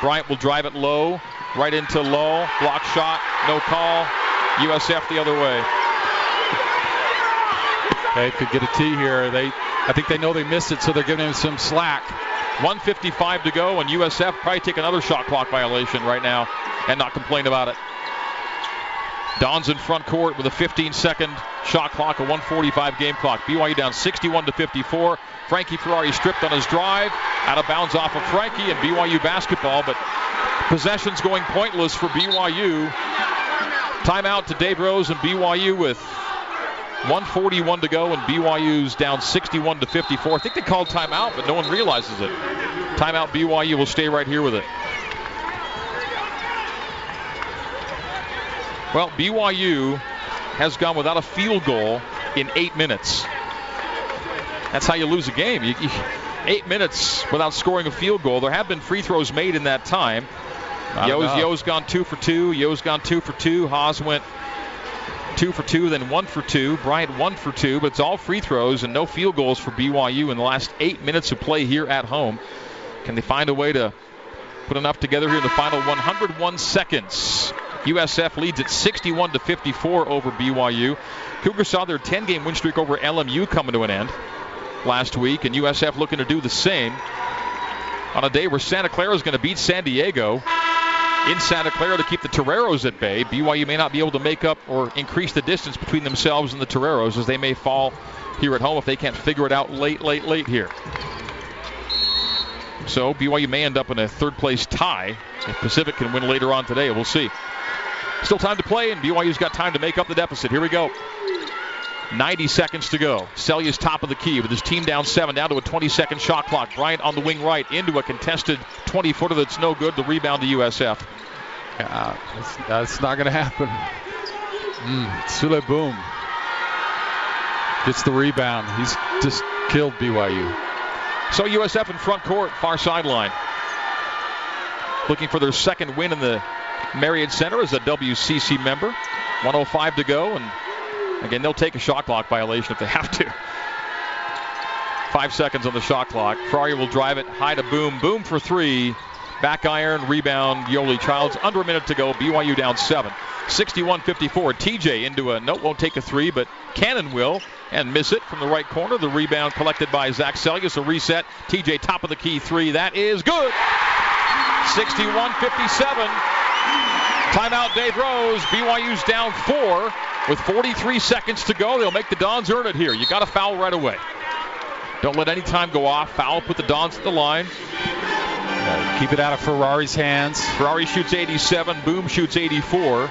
Bryant will drive it low, right into low. Block shot, no call. U S F the other way. They could get a T here. They, I think they know they missed it, so they're giving him some slack. one fifty-five to go, and U S F probably take another shot clock violation right now and not complain about it. Don's in front court with a fifteen-second shot clock, a one forty-five game clock. B Y U down sixty-one to fifty-four. Frankie Ferrari stripped on his drive. Out of bounds off of Frankie, and B Y U basketball, but possessions going pointless for B Y U. Timeout to Dave Rose and B Y U with one forty-one to go, and B Y U's down sixty-one to fifty-four. I think they called timeout, but no one realizes it. Timeout B Y U will stay right here with it. Well, B Y U has gone without a field goal in eight minutes. That's how you lose a game. You, you, eight minutes without scoring a field goal. There have been free throws made in that time. Yo's, Yo's gone two for two. Yo's gone two for two. Haas went two for two, then one for two. Bryant one for two, but it's all free throws and no field goals for B Y U in the last eight minutes of play here at home. Can they find a way to put enough together here in the final one hundred one seconds? U S F leads at sixty-one to fifty-four over B Y U. Cougars saw their ten-game win streak over L M U coming to an end last week, and U S F looking to do the same on a day where Santa Clara is going to beat San Diego in Santa Clara to keep the Toreros at bay. B Y U may not be able to make up or increase the distance between themselves and the Toreros, as they may fall here at home if they can't figure it out late, late, late here. So B Y U may end up in a third-place tie if Pacific can win later on today. We'll see. Still time to play, and B Y U's got time to make up the deficit. Here we go. ninety seconds to go. Celia's top of the key with his team down seven, down to a twenty-second shot clock. Bryant on the wing right into a contested twenty-footer that's no good. The rebound to U S F. Uh, that's, that's not going to happen. Mm, Sule Boom gets the rebound. He's just killed B Y U. So U S F in front court, far sideline. Looking for their second win in the Marriott Center as a W C C member. one oh five to go, and again, they'll take a shot clock violation if they have to. Five seconds on the shot clock. Ferrari will drive it high to Boom. Boom for three. Back iron, rebound, Yoli Childs. Under a minute to go. B Y U down seven. sixty-one fifty-four. T J into a note. Won't take a three, but Cannon will. And miss it from the right corner. The rebound collected by Zach Selius. A reset. T J top of the key three. That is good. sixty-one fifty-seven. Timeout, Dave Rose. B Y U's down four with forty-three seconds to go. They'll make the Dons earn it here. You got to foul right away. Don't let any time go off. Foul, put the Dons at the line. Uh, keep it out of Ferrari's hands. Ferrari shoots eighty-seven. Boom shoots eighty-four.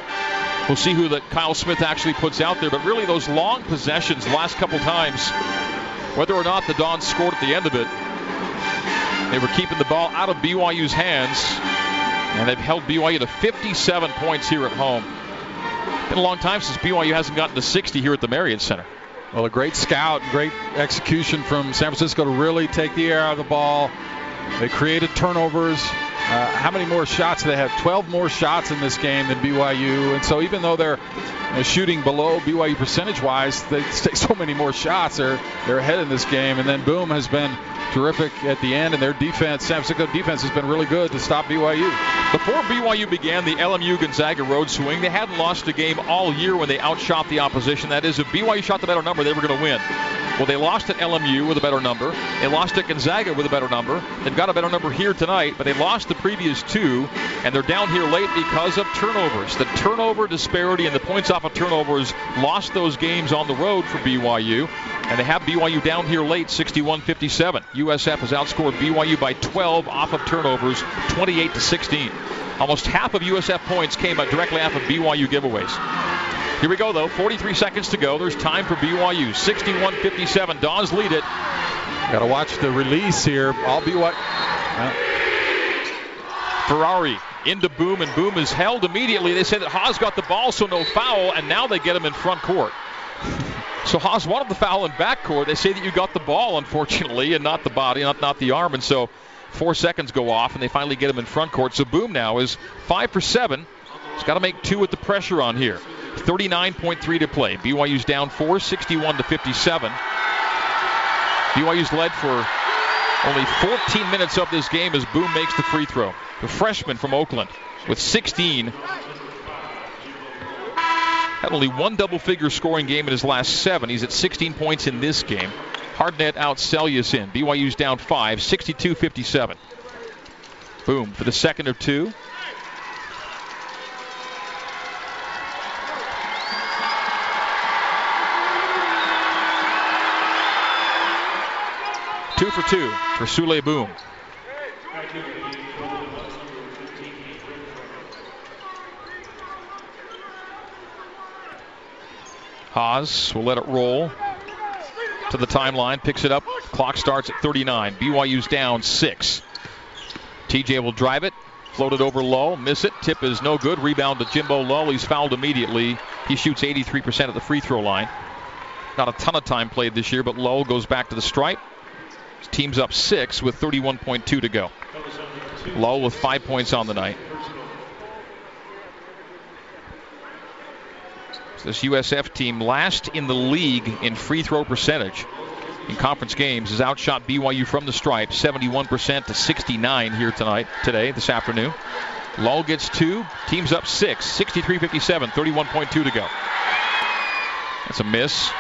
We'll see who that Kyle Smith actually puts out there. But really, those long possessions the last couple times, whether or not the Dons scored at the end of it, they were keeping the ball out of B Y U's hands. And they've held B Y U to fifty-seven points here at home. Been a long time since B Y U hasn't gotten to sixty here at the Marriott Center. Well, a great scout, great execution from San Francisco to really take the air out of the ball. They created turnovers. Uh, how many more shots do they have? twelve more shots in this game than B Y U. And so even though they're you know, shooting below B Y U percentage-wise, they take so many more shots. They're, they're ahead in this game. And then Boom has been terrific at the end. And their defense, San Francisco defense, has been really good to stop B Y U. Before B Y U began the L M U-Gonzaga road swing, they hadn't lost a game all year when they outshot the opposition. That is, if B Y U shot the better number, they were going to win. Well, they lost at L M U with a better number. They lost at Gonzaga with a better number. They've got a better number here tonight, but they lost the previous two, and they're down here late because of turnovers. The turnover disparity and the points off of turnovers lost those games on the road for B Y U, and they have B Y U down here late, sixty-one fifty-seven. U S F has outscored B Y U by twelve off of turnovers, twenty-eight to sixteen. Almost half of U S F points came directly off of B Y U giveaways. Here we go, though. forty-three seconds to go. There's time for B Y U. sixty-one fifty-seven. Dawes lead it. Got to watch the release here. All B Y U. Uh. Ferrari into Boom, and Boom is held immediately. They said that Haas got the ball, so no foul, and now they get him in front court. So Haas wanted the foul in back court. They say that you got the ball, unfortunately, and not the body, not, not the arm, and so four seconds go off, and they finally get him in front court. So Boom now is five for seven. He's got to make two with the pressure on here. thirty-nine point three to play. B Y U's down four, sixty-one to fifty-seven. B Y U's led for only fourteen minutes of this game as Boom makes the free throw. The freshman from Oakland with sixteen. Had only one double-figure scoring game in his last seven. He's at sixteen points in this game. Hardnett out Celius in. B Y U's down five, sixty-two fifty-seven. Boom for the second of two. Two for two for Sule Boom. Haas will let it roll to the timeline, picks it up. Clock starts at thirty-nine. B Y U's down six. T J will drive it, float it over Lowe, miss it. Tip is no good. Rebound to Jimbo Lowe. He's fouled immediately. He shoots eighty-three percent at the free throw line. Not a ton of time played this year, but Lowe goes back to the stripe. Team's up six with thirty-one point two to go. Lowe with five points on the night. This U S F team, last in the league in free throw percentage in conference games, has outshot B Y U from the stripe, seventy-one percent to sixty-nine here tonight, today, this afternoon. Lowe gets two. Team's up six, sixty-three fifty-seven, thirty-one point two to go. That's a miss.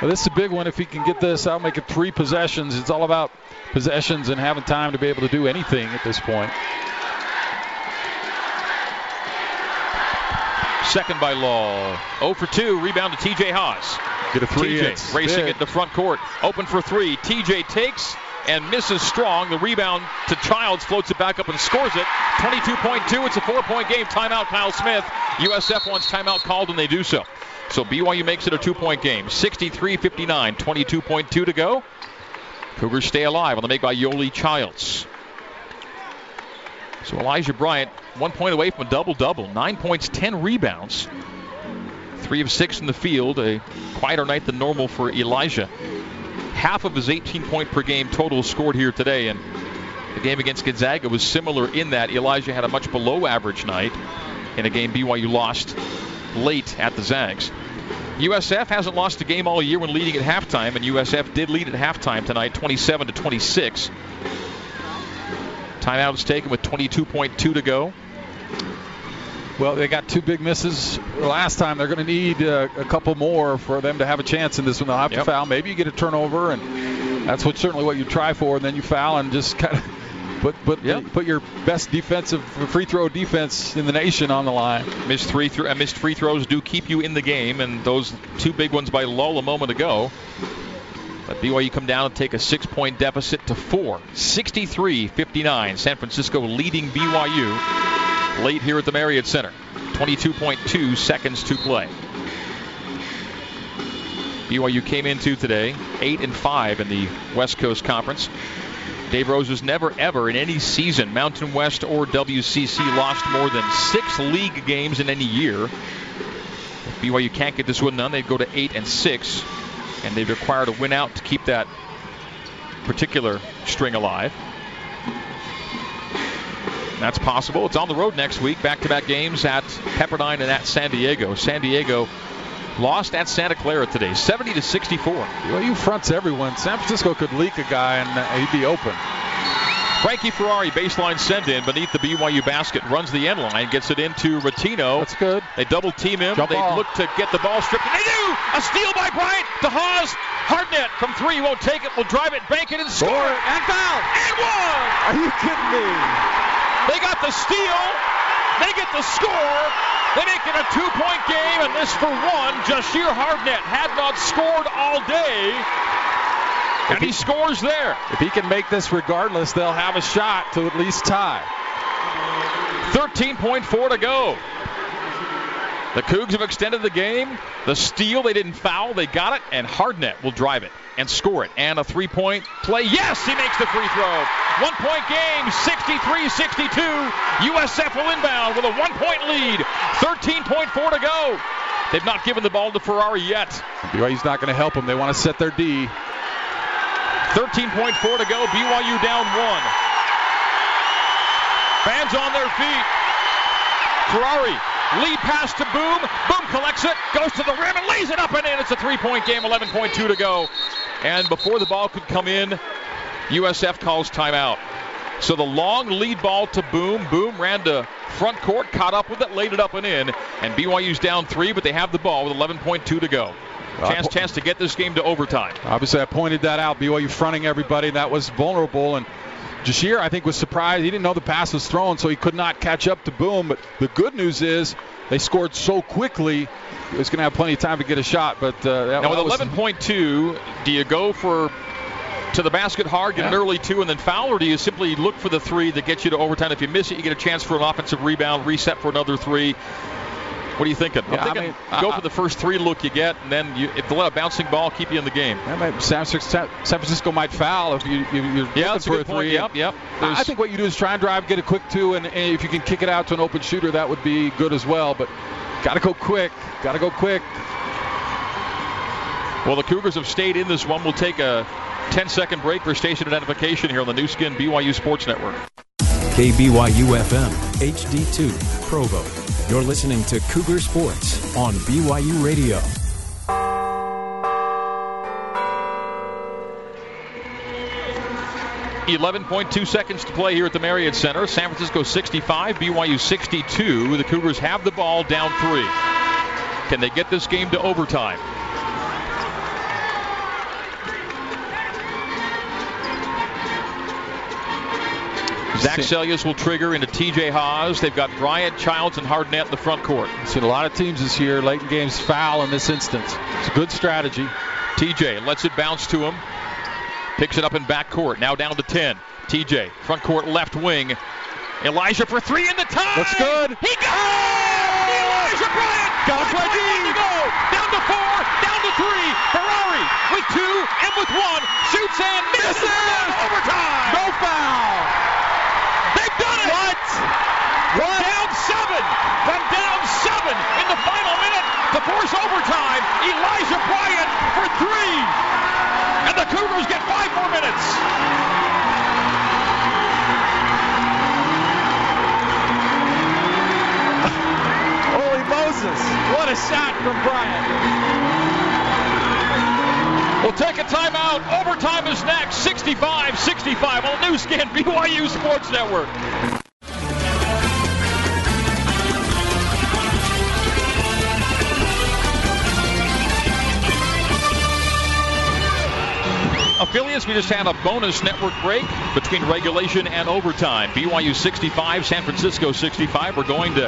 Well, this is a big one. If he can get this out, make it three possessions. It's all about possessions and having time to be able to do anything at this point. Second by Law. oh for two. Rebound to T J Haas. Get a three. T J racing it to the front court. Open for three. T J takes and misses strong. The rebound to Childs, floats it back up and scores it. twenty-two point two. It's a four-point game. Timeout, Kyle Smith. U S F wants timeout called, and they do so. So B Y U makes it a two-point game. sixty-three fifty-nine, twenty-two point two to go. Cougars stay alive on the make by Yoli Childs. So Elijah Bryant, one point away from a double-double. Nine points, ten rebounds. Three of six in the field. A quieter night than normal for Elijah. Half of his eighteen-point per game total scored here today. And the game against Gonzaga was similar in that Elijah had a much below-average night in a game B Y U lost late at the Zags. U S F hasn't lost a game all year when leading at halftime, and U S F did lead at halftime tonight, twenty-seven to twenty-six. Timeout is taken with twenty-two point two to go. Well, they got two big misses last time. They're going to need uh, a couple more for them to have a chance in this one. They'll have yep. to foul. Maybe you get a turnover, and that's what certainly what you try for, and then you foul and just kind of Put, put, yep. put your best defensive free throw defense in the nation on the line. Missed, three th- uh, missed free throws do keep you in the game, and those two big ones by Lowe a moment ago. But B Y U come down and take a six-point deficit to four. sixty-three fifty-nine. San Francisco leading B Y U late here at the Marriott Center. twenty-two point two seconds to play. B Y U came into today eight and five in the West Coast Conference. Dave Rose has never, ever in any season, Mountain West or W C C, lost more than six league games in any year. If B Y U can't get this one done, they'd go to eight and six, and they'd require a win out to keep that particular string alive. That's possible. It's on the road next week. Back-to-back games at Pepperdine and at San Diego. San Diego lost at Santa Clara today, seventy to sixty-four. B Y U fronts everyone. San Francisco could leak a guy and he'd be open. Frankie Ferrari, baseline send-in beneath the B Y U basket. Runs the end line, gets it into Rattino. That's good. They double-team him. Jump they ball. Look to get the ball stripped. And they do! A steal by Bryant. DeHaas. Hardnett from three. Won't take it. Will drive it, bank it, and score. score. And foul. And one! Are you kidding me? They got the steal, they get the score, they make it a two-point game, and this for one, Jashir Hardnett had not scored all day, and he, he scores there. If he can make this regardless, they'll have a shot to at least tie. thirteen point four to go. The Cougs have extended the game. The steal, they didn't foul, they got it, and Hardnett will drive it and score it. And a three-point play. Yes, he makes the free throw. One-point game, sixty-three sixty-two. U S F will inbound with a one-point lead. thirteen point four to go. They've not given the ball to Ferrari yet. B Y U's not going to help them. They want to set their D. thirteen point four to go. B Y U down one. Fans on their feet. Ferrari. Lead pass to Boom. Boom collects it, goes to the rim, and lays it up and in. It's a three-point game, eleven point two to go. And before the ball could come in, U S F calls timeout. So the long lead ball to Boom. Boom ran to front court, caught up with it, laid it up and in. And B Y U's down three, but they have the ball with eleven point two to go. Chance, chance to get this game to overtime. Obviously, I pointed that out. B Y U fronting everybody. That was vulnerable, and Jashir, I think, was surprised. He didn't know the pass was thrown, so he could not catch up to Boom. But the good news is they scored so quickly, he was going to have plenty of time to get a shot. But uh, that, now with eleven point two, do you go for to the basket hard, get yeah. an early two, and then foul, or do you simply look for the three that gets you to overtime? If you miss it, you get a chance for an offensive rebound, reset for another three. What are you thinking? Yeah, I'm thinking I mean, go I, for the first three look you get, and then you, if they let a bouncing ball keep you in the game. Might, San Francisco might foul if you, you, you're yeah, looking for a, a three. Yep, yep. I think what you do is try and drive, get a quick two, and, and if you can kick it out to an open shooter, that would be good as well. But got to go quick. Got to go quick. Well, the Cougars have stayed in this one. We'll take a ten-second break for station identification here on the new skin B Y U Sports Network. K B Y U F M, H D two, Provo. You're listening to Cougar Sports on B Y U Radio. eleven point two seconds to play here at the Marriott Center. San Francisco sixty-five, B Y U sixty-two. The Cougars have the ball down three. Can they get this game to overtime? Zach Seljaas will trigger into T J Haas. They've got Bryant, Childs, and Hardnett in the front court. We've seen a lot of teams this year, late in games, foul in this instance. It's a good strategy. T J lets it bounce to him. Picks it up in back court. Now down to ten. T J, front court, left wing. Elijah for three in the tie. That's good. He got it! Elijah Bryant! Got it to go. Down to four, down to three. Ferrari with two and with one. Shoots and misses. Overtime. No foul. They've done it! What? What? Down seven! From down seven in the final minute to force overtime, Elijah Bryant for three! And the Cougars get five more minutes! Holy Moses! What a shot from Bryant! We'll take a timeout. Overtime is next. sixty-five sixty-five on New Skin B Y U Sports Network. Affiliates, we just had a bonus network break between regulation and overtime. B Y U sixty-five, San Francisco sixty-five. We're going to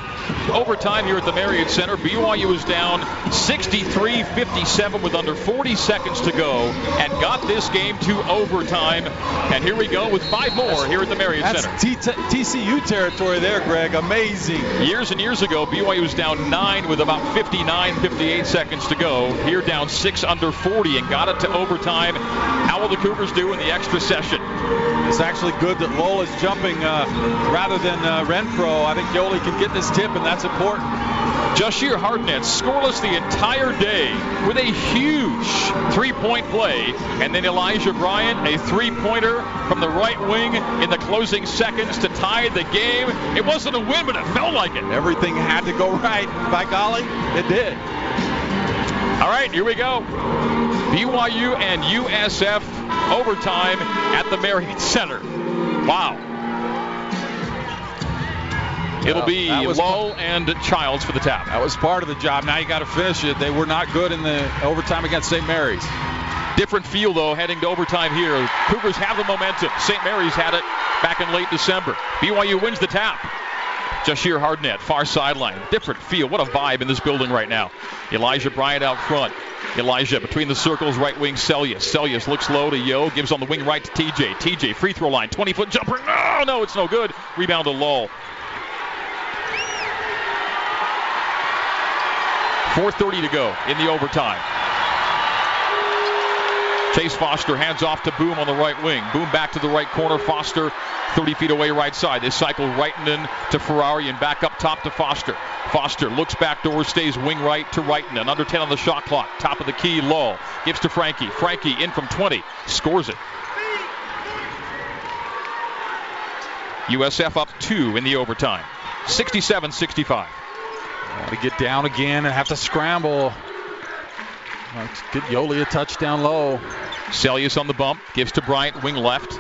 overtime here at the Marriott Center. B Y U is down sixty-three fifty-seven with under forty seconds to go and got this game to overtime. And here we go with five more here at the Marriott Center. That's T C U territory there, Greg. Amazing. Years and years ago, B Y U was down nine with about fifty-nine, fifty-eight seconds to go. Here down six under forty and got it to overtime. How the Cougars do in the extra session? It's actually good that Lowell is jumping uh, rather than uh, Renfro. I think Yoli can get this tip, and that's important. Jashir Hardnett scoreless the entire day with a huge three-point play. And then Elijah Bryant, a three-pointer from the right wing in the closing seconds to tie the game. It wasn't a win, but it felt like it. Everything had to go right. By golly, it did. All right, here we go. B Y U and U S F overtime at the Marriott Center. Wow. It'll well, be Lowell part, and Childs for the tap. That was part of the job. Now you got to finish it. They were not good in the overtime against Saint Mary's. Different feel, though, heading to overtime here. Cougars have the momentum. Saint Mary's had it back in late December. B Y U wins the tap. Jashir Hardnett, far sideline. Different feel. What a vibe in this building right now. Elijah Bryant out front. Elijah between the circles, right wing, Celius. Celius looks low to Yo, gives on the wing right to T J. T J, free throw line, twenty-foot jumper. Oh, no, it's no good. Rebound to Lowell. four thirty to go in the overtime. Chase Foster hands off to Boom on the right wing. Boom back to the right corner. Foster thirty feet away right side. They cycle Wrighton to Ferrari and back up top to Foster. Foster looks back door, stays wing right to Wrighton. And under ten on the shot clock. Top of the key, Lowell. Gives to Frankie. Frankie in from twenty. Scores it. U S F up two in the overtime. sixty-seven sixty-five. Got to get down again and have to scramble. Let's get Yoli a touchdown low. Celius on the bump. Gives to Bryant. Wing left.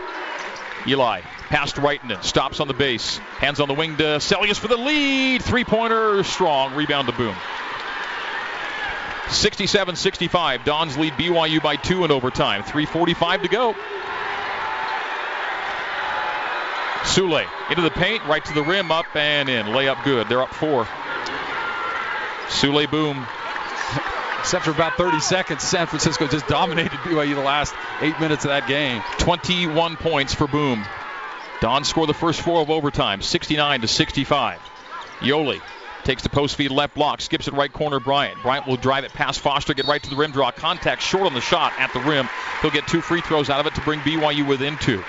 Eli. Past Wrighton. Stops on the base. Hands on the wing to Celius for the lead. Three-pointer strong. Rebound to Boom. sixty-seven sixty-five. Dons lead B Y U by two in overtime. three forty-five to go. Sule into the paint. Right to the rim. Up and in. Layup good. They're up four. Sule Boom. Except for about thirty seconds, San Francisco just dominated B Y U the last eight minutes of that game. twenty-one points for Boom. Don scored the first four of overtime, sixty-nine to sixty-five. Yoli takes the post feed left block, skips it right corner Bryant. Bryant will drive it past Foster, get right to the rim, draw contact, short on the shot at the rim. He'll get two free throws out of it to bring B Y U within two.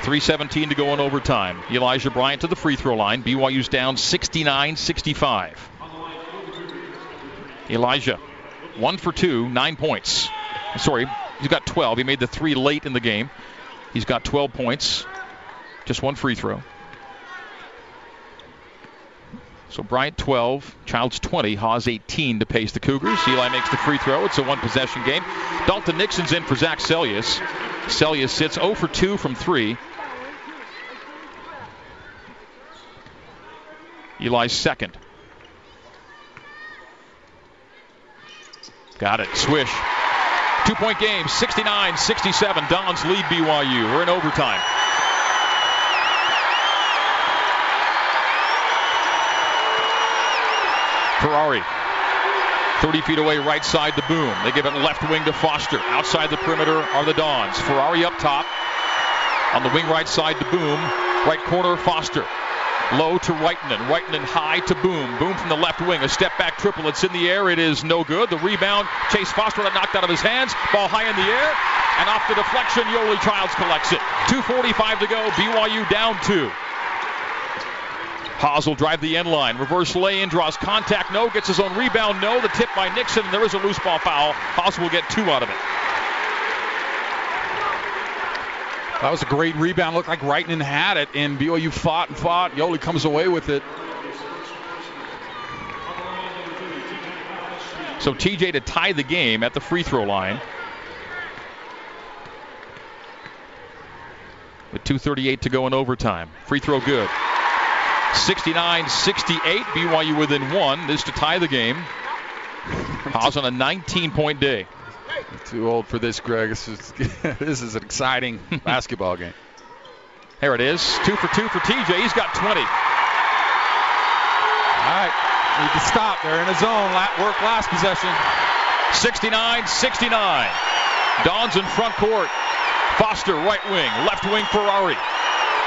three seventeen to go in overtime. Elijah Bryant to the free throw line. B Y U's down sixty-nine sixty-five. Elijah, one for two, nine points. Sorry, he's got twelve. He made the three late in the game. He's got twelve points. Just one free throw. So Bryant twelve, Childs twenty, Hawes eighteen to pace the Cougars. Eli makes the free throw. It's a one-possession game. Dalton Nixon's in for Zach Celius. Celius sits zero for two from three. Eli's second. Got it. Swish. Two-point game, sixty-nine sixty-seven. Dons lead B Y U. We're in overtime. Ferrari. thirty feet away, right side to Boom. They give it left wing to Foster. Outside the perimeter are the Dons. Ferrari up top. On the wing right side to Boom. Right corner, Foster. Low to Wrighton, Wrighton high to Boom. Boom from the left wing, a step back triple. It's in the air, it is no good. The rebound, Chase Foster got knocked out of his hands. Ball high in the air, and off the deflection, Yoli Childs collects it. two forty-five to go, B Y U down two. Haas will drive the end line. Reverse lay-in, draws contact, no. Gets his own rebound, no. The tip by Nixon, and there is a loose ball foul. Haas will get two out of it. That was a great rebound. Looked like Wrighton had it, and B Y U fought and fought. Yoli comes away with it. So T J to tie the game at the free throw line. With two thirty-eight to go in overtime. Free throw good. sixty-nine sixty-eight. B Y U within one. This to tie the game. Haas on a nineteen-point day. Too old for this, Greg. This is, this is an exciting basketball game. Here it is. Two for two for T J. He's got twenty. All right. Need to stop. They're in a zone. Work last possession. sixty-nine sixty-nine. Dons in front court. Foster, right wing. Left wing, Ferrari.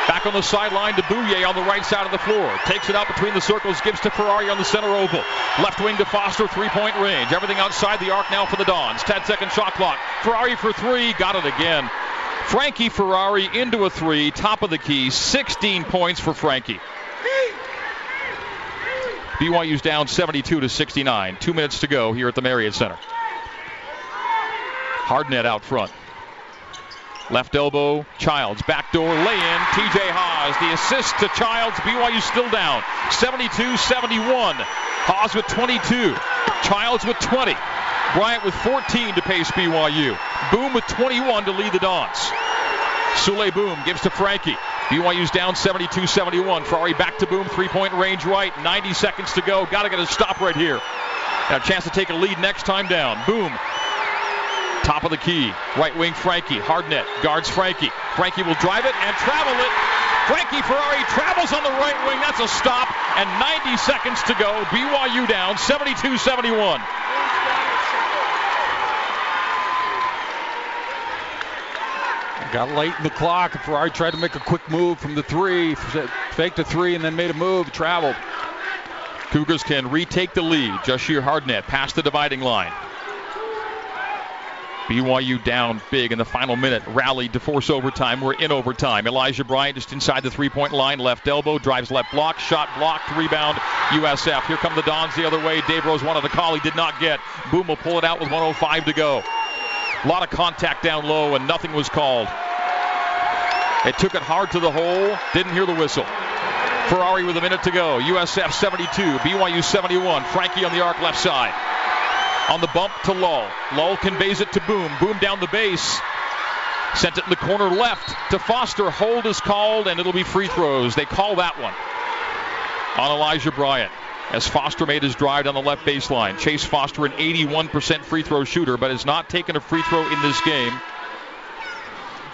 Back on the sideline to Bouye on the right side of the floor. Takes it out between the circles. Gives to Ferrari on the center oval. Left wing to Foster. Three-point range. Everything outside the arc now for the Dons. ten-second shot clock. Ferrari for three. Got it again. Frankie Ferrari into a three. Top of the key. sixteen points for Frankie. B Y U's down seventy-two to sixty-nine. Two minutes to go here at the Marriott Center. Hardnett out front. Left elbow, Childs, backdoor lay-in, T J Haas, the assist to Childs, B Y U still down, seventy-two seventy-one, Haas with twenty-two, Childs with twenty, Bryant with fourteen to pace B Y U, Boom with twenty-one to lead the Dons. Sule Boom gives to Frankie, B Y U's down seventy-two seventy-one, Ferrari back to Boom, three-point range right, ninety seconds to go, gotta get a stop right here. Got a chance to take a lead next time down, Boom. Top of the key, right wing Frankie, Hardnett guards Frankie. Frankie will drive it and travel it. Frankie Ferrari travels on the right wing, that's a stop, and ninety seconds to go, B Y U down, seventy-two seventy-one. Got late in the clock, Ferrari tried to make a quick move from the three, faked a three and then made a move, traveled. Cougars can retake the lead, Jashir Hardnett past the dividing line. B Y U down big in the final minute, rallied to force overtime. We're in overtime. Elijah Bryant just inside the three-point line, left elbow, drives left block, shot blocked, rebound, U S F. Here come the Dons the other way. Dave Rose wanted a call he did not get. Boom will pull it out with one oh five to go. A lot of contact down low and nothing was called. It took it hard to the hole, didn't hear the whistle. Ferrari with a minute to go. U S F seventy-two, B Y U seventy-one. Frankie on the arc left side. On the bump to Lull. Lull conveys it to Boom. Boom down the base. Sent it in the corner left to Foster. Hold is called, and it'll be free throws. They call that one on Elijah Bryant as Foster made his drive down the left baseline. Chase Foster, an eighty-one percent free throw shooter, but has not taken a free throw in this game.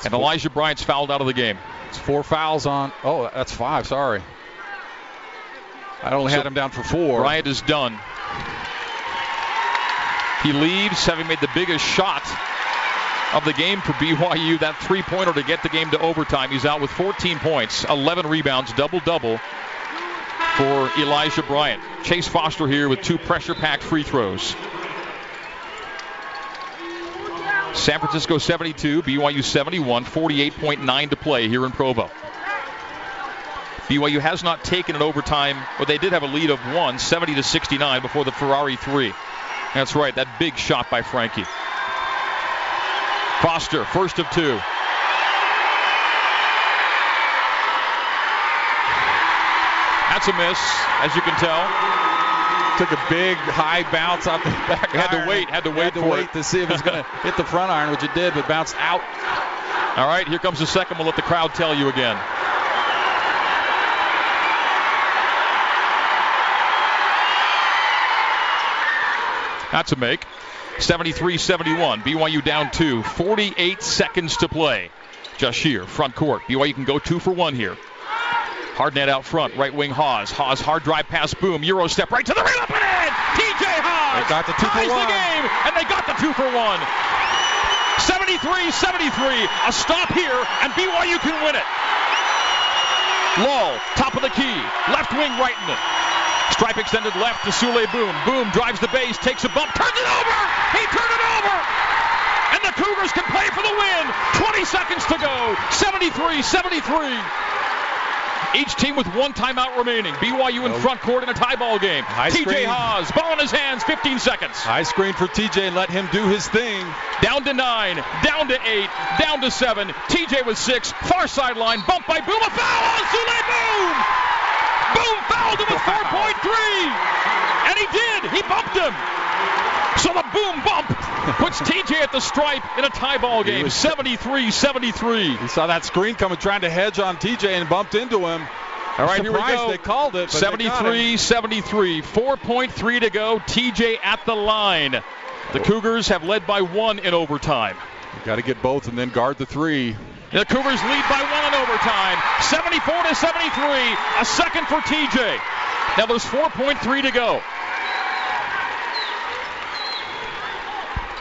And Elijah Bryant's fouled out of the game. It's four fouls on. Oh, that's five. Sorry. I only so had him down for four. Bryant is done. He leaves, having made the biggest shot of the game for B Y U, that three-pointer to get the game to overtime. He's out with fourteen points, eleven rebounds, double-double for Elijah Bryant. Chase Foster here with two pressure-packed free throws. San Francisco seventy-two, B Y U seventy-one, forty-eight point nine to play here in Provo. B Y U has not taken an overtime, but they did have a lead of one, seventy to sixty-nine before the Ferrari three. That's right, that big shot by Frankie. Foster, first of two. That's a miss, as you can tell. Took a big, high bounce off the back had iron. Had to wait, had to wait had to for wait it. to see if it was going to hit the front iron, which it did, but bounced out. All right, here comes the second. We'll let the crowd tell you again. That's a make. seventy-three seventy-one. B Y U down two. forty-eight seconds to play. Jashir, front court. B Y U can go two for one here. Hardnett out front. Right wing Haas. Haas hard drive pass Boom. Euro step right to the rim. Up and in! T J Haas! They got the two for one. Ties the game, and they got the two for one. seventy-three seventy-three. A stop here, and B Y U can win it. Low, top of the key. Left wing right in it. Stripe extended left to Sule Boom. Boom drives the base, takes a bump, turns it over! He turned it over! And the Cougars can play for the win! twenty seconds to go! seventy-three seventy-three! Each team with one timeout remaining. B Y U in front court in a tie ball game. T J Haas, ball in his hands, fifteen seconds. High screen for T J and let him do his thing. Down to nine, down to eight, down to seven. T J with six, far sideline, bump by Boom, a foul on Sule Boom! Boom fouled him with four point three! And he did! He bumped him! So the Boom bump puts T J at the stripe in a tie ball game. seventy-three seventy-three. He saw that screen coming, trying to hedge on T J and bumped into him. All right, here we go. They called it. seventy-three seventy-three. four point three to go. T J at the line. The Cougars have led by one in overtime. You've got to get both and then guard the three. The Cougars lead by one in overtime, seventy-four to seventy-three, a second for T J. Now there's four point three to go.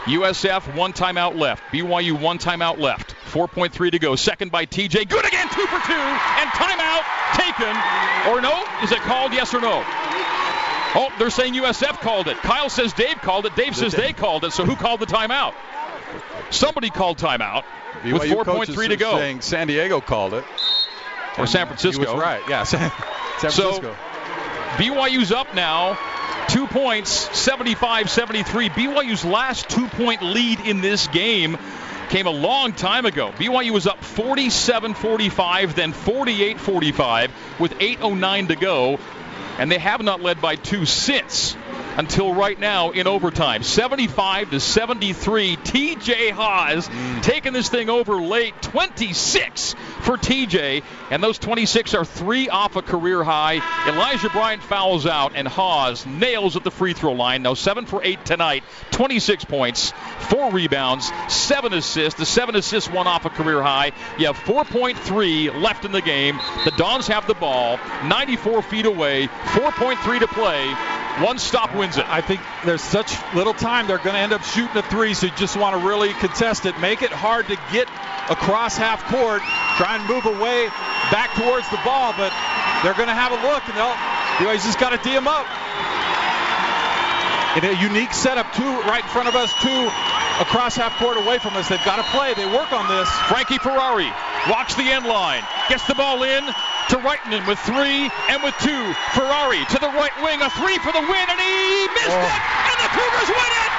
U S F, one timeout left. B Y U, one timeout left. four point three to go, second by T J. Good again, two for two, and timeout taken. Or no? Is it called, yes or no? Oh, they're saying U S F called it. Kyle says Dave called it. Dave says they called it, so who called the timeout? Somebody called timeout. B Y U with four point three to go. Saying San Diego called it. Or San Francisco. He was right, yeah. San Francisco. So B Y U's up now. Two points, seventy-five seventy-three. B Y U's last two-point lead in this game came a long time ago. B Y U was up forty-seven forty-five, then forty-eight forty-five with eight oh nine to go. And they have not led by two since, until right now in overtime. seventy-five to seventy-three. T J Haas taking this thing over late. twenty-six for T J. And those twenty-six are three off a career high. Elijah Bryant fouls out, and Haas nails at the free throw line. Now seven for eight tonight. twenty-six points, four rebounds, seven assists. The seven assists, one off a career high. You have four point three left in the game. The Dons have the ball. ninety-four feet away. four point three to play. One stop wins it. I think there's such little time, they're going to end up shooting a three, so you just want to really contest it. Make it hard to get across half court. Try and move away back towards the ball, but they're going to have a look, and they'll, you know, he's just got to D them up. In a unique setup, two right in front of us, two across half court away from us. They've got to play. They work on this. Frankie Ferrari walks the end line, gets the ball in to Reitman with three and with two. Ferrari to the right wing, a three for the win, and he missed oh. it. And the Cougars win it.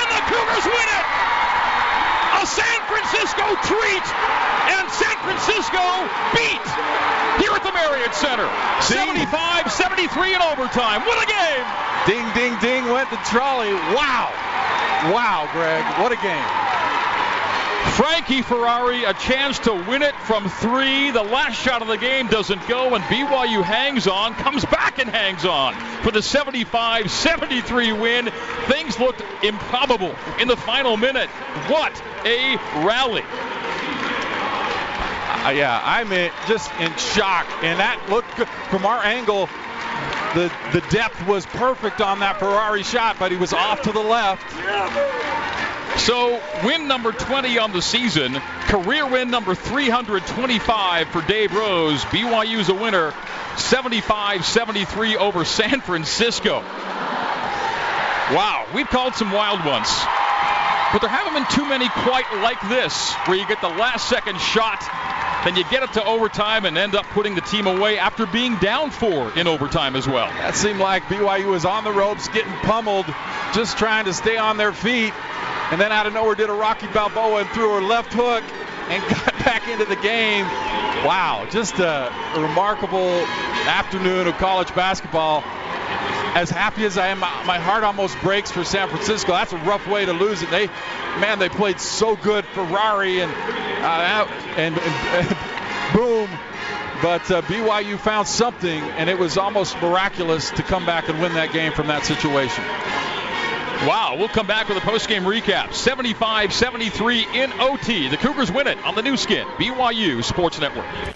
And the Cougars win it. A San Francisco treat, and San Francisco beat here at the Marriott Center. seventy-five seventy-three in overtime. What a game! Ding, ding, ding, went the trolley. Wow. Wow, Greg, what a game. Frankie Ferrari, a chance to win it from three. The last shot of the game doesn't go, and B Y U hangs on, comes back and hangs on for the seventy-five seventy-three win. Things looked improbable in the final minute. What a rally. Uh, yeah, I'm in, just in shock. And that look from our angle, the, the depth was perfect on that Ferrari shot, but he was off to the left. So win number twenty on the season, career win number three hundred twenty-five for Dave Rose. B Y U's a winner, seventy-five seventy-three over San Francisco. Wow, we've called some wild ones, but there haven't been too many quite like this, where you get the last second shot, then you get it to overtime and end up putting the team away after being down four in overtime as well. That seemed like B Y U was on the ropes, getting pummeled, just trying to stay on their feet. And then out of nowhere did a Rocky Balboa and threw her left hook and got back into the game. Wow, just a, a remarkable afternoon of college basketball. As happy as I am, my heart almost breaks for San Francisco. That's a rough way to lose it. They, man, they played so good. Ferrari and uh, and, and, and boom. But uh, B Y U found something, and it was almost miraculous to come back and win that game from that situation. Wow, we'll come back with a post-game recap. seventy-five seventy-three in O T. The Cougars win it on the new skin, B Y U Sports Network.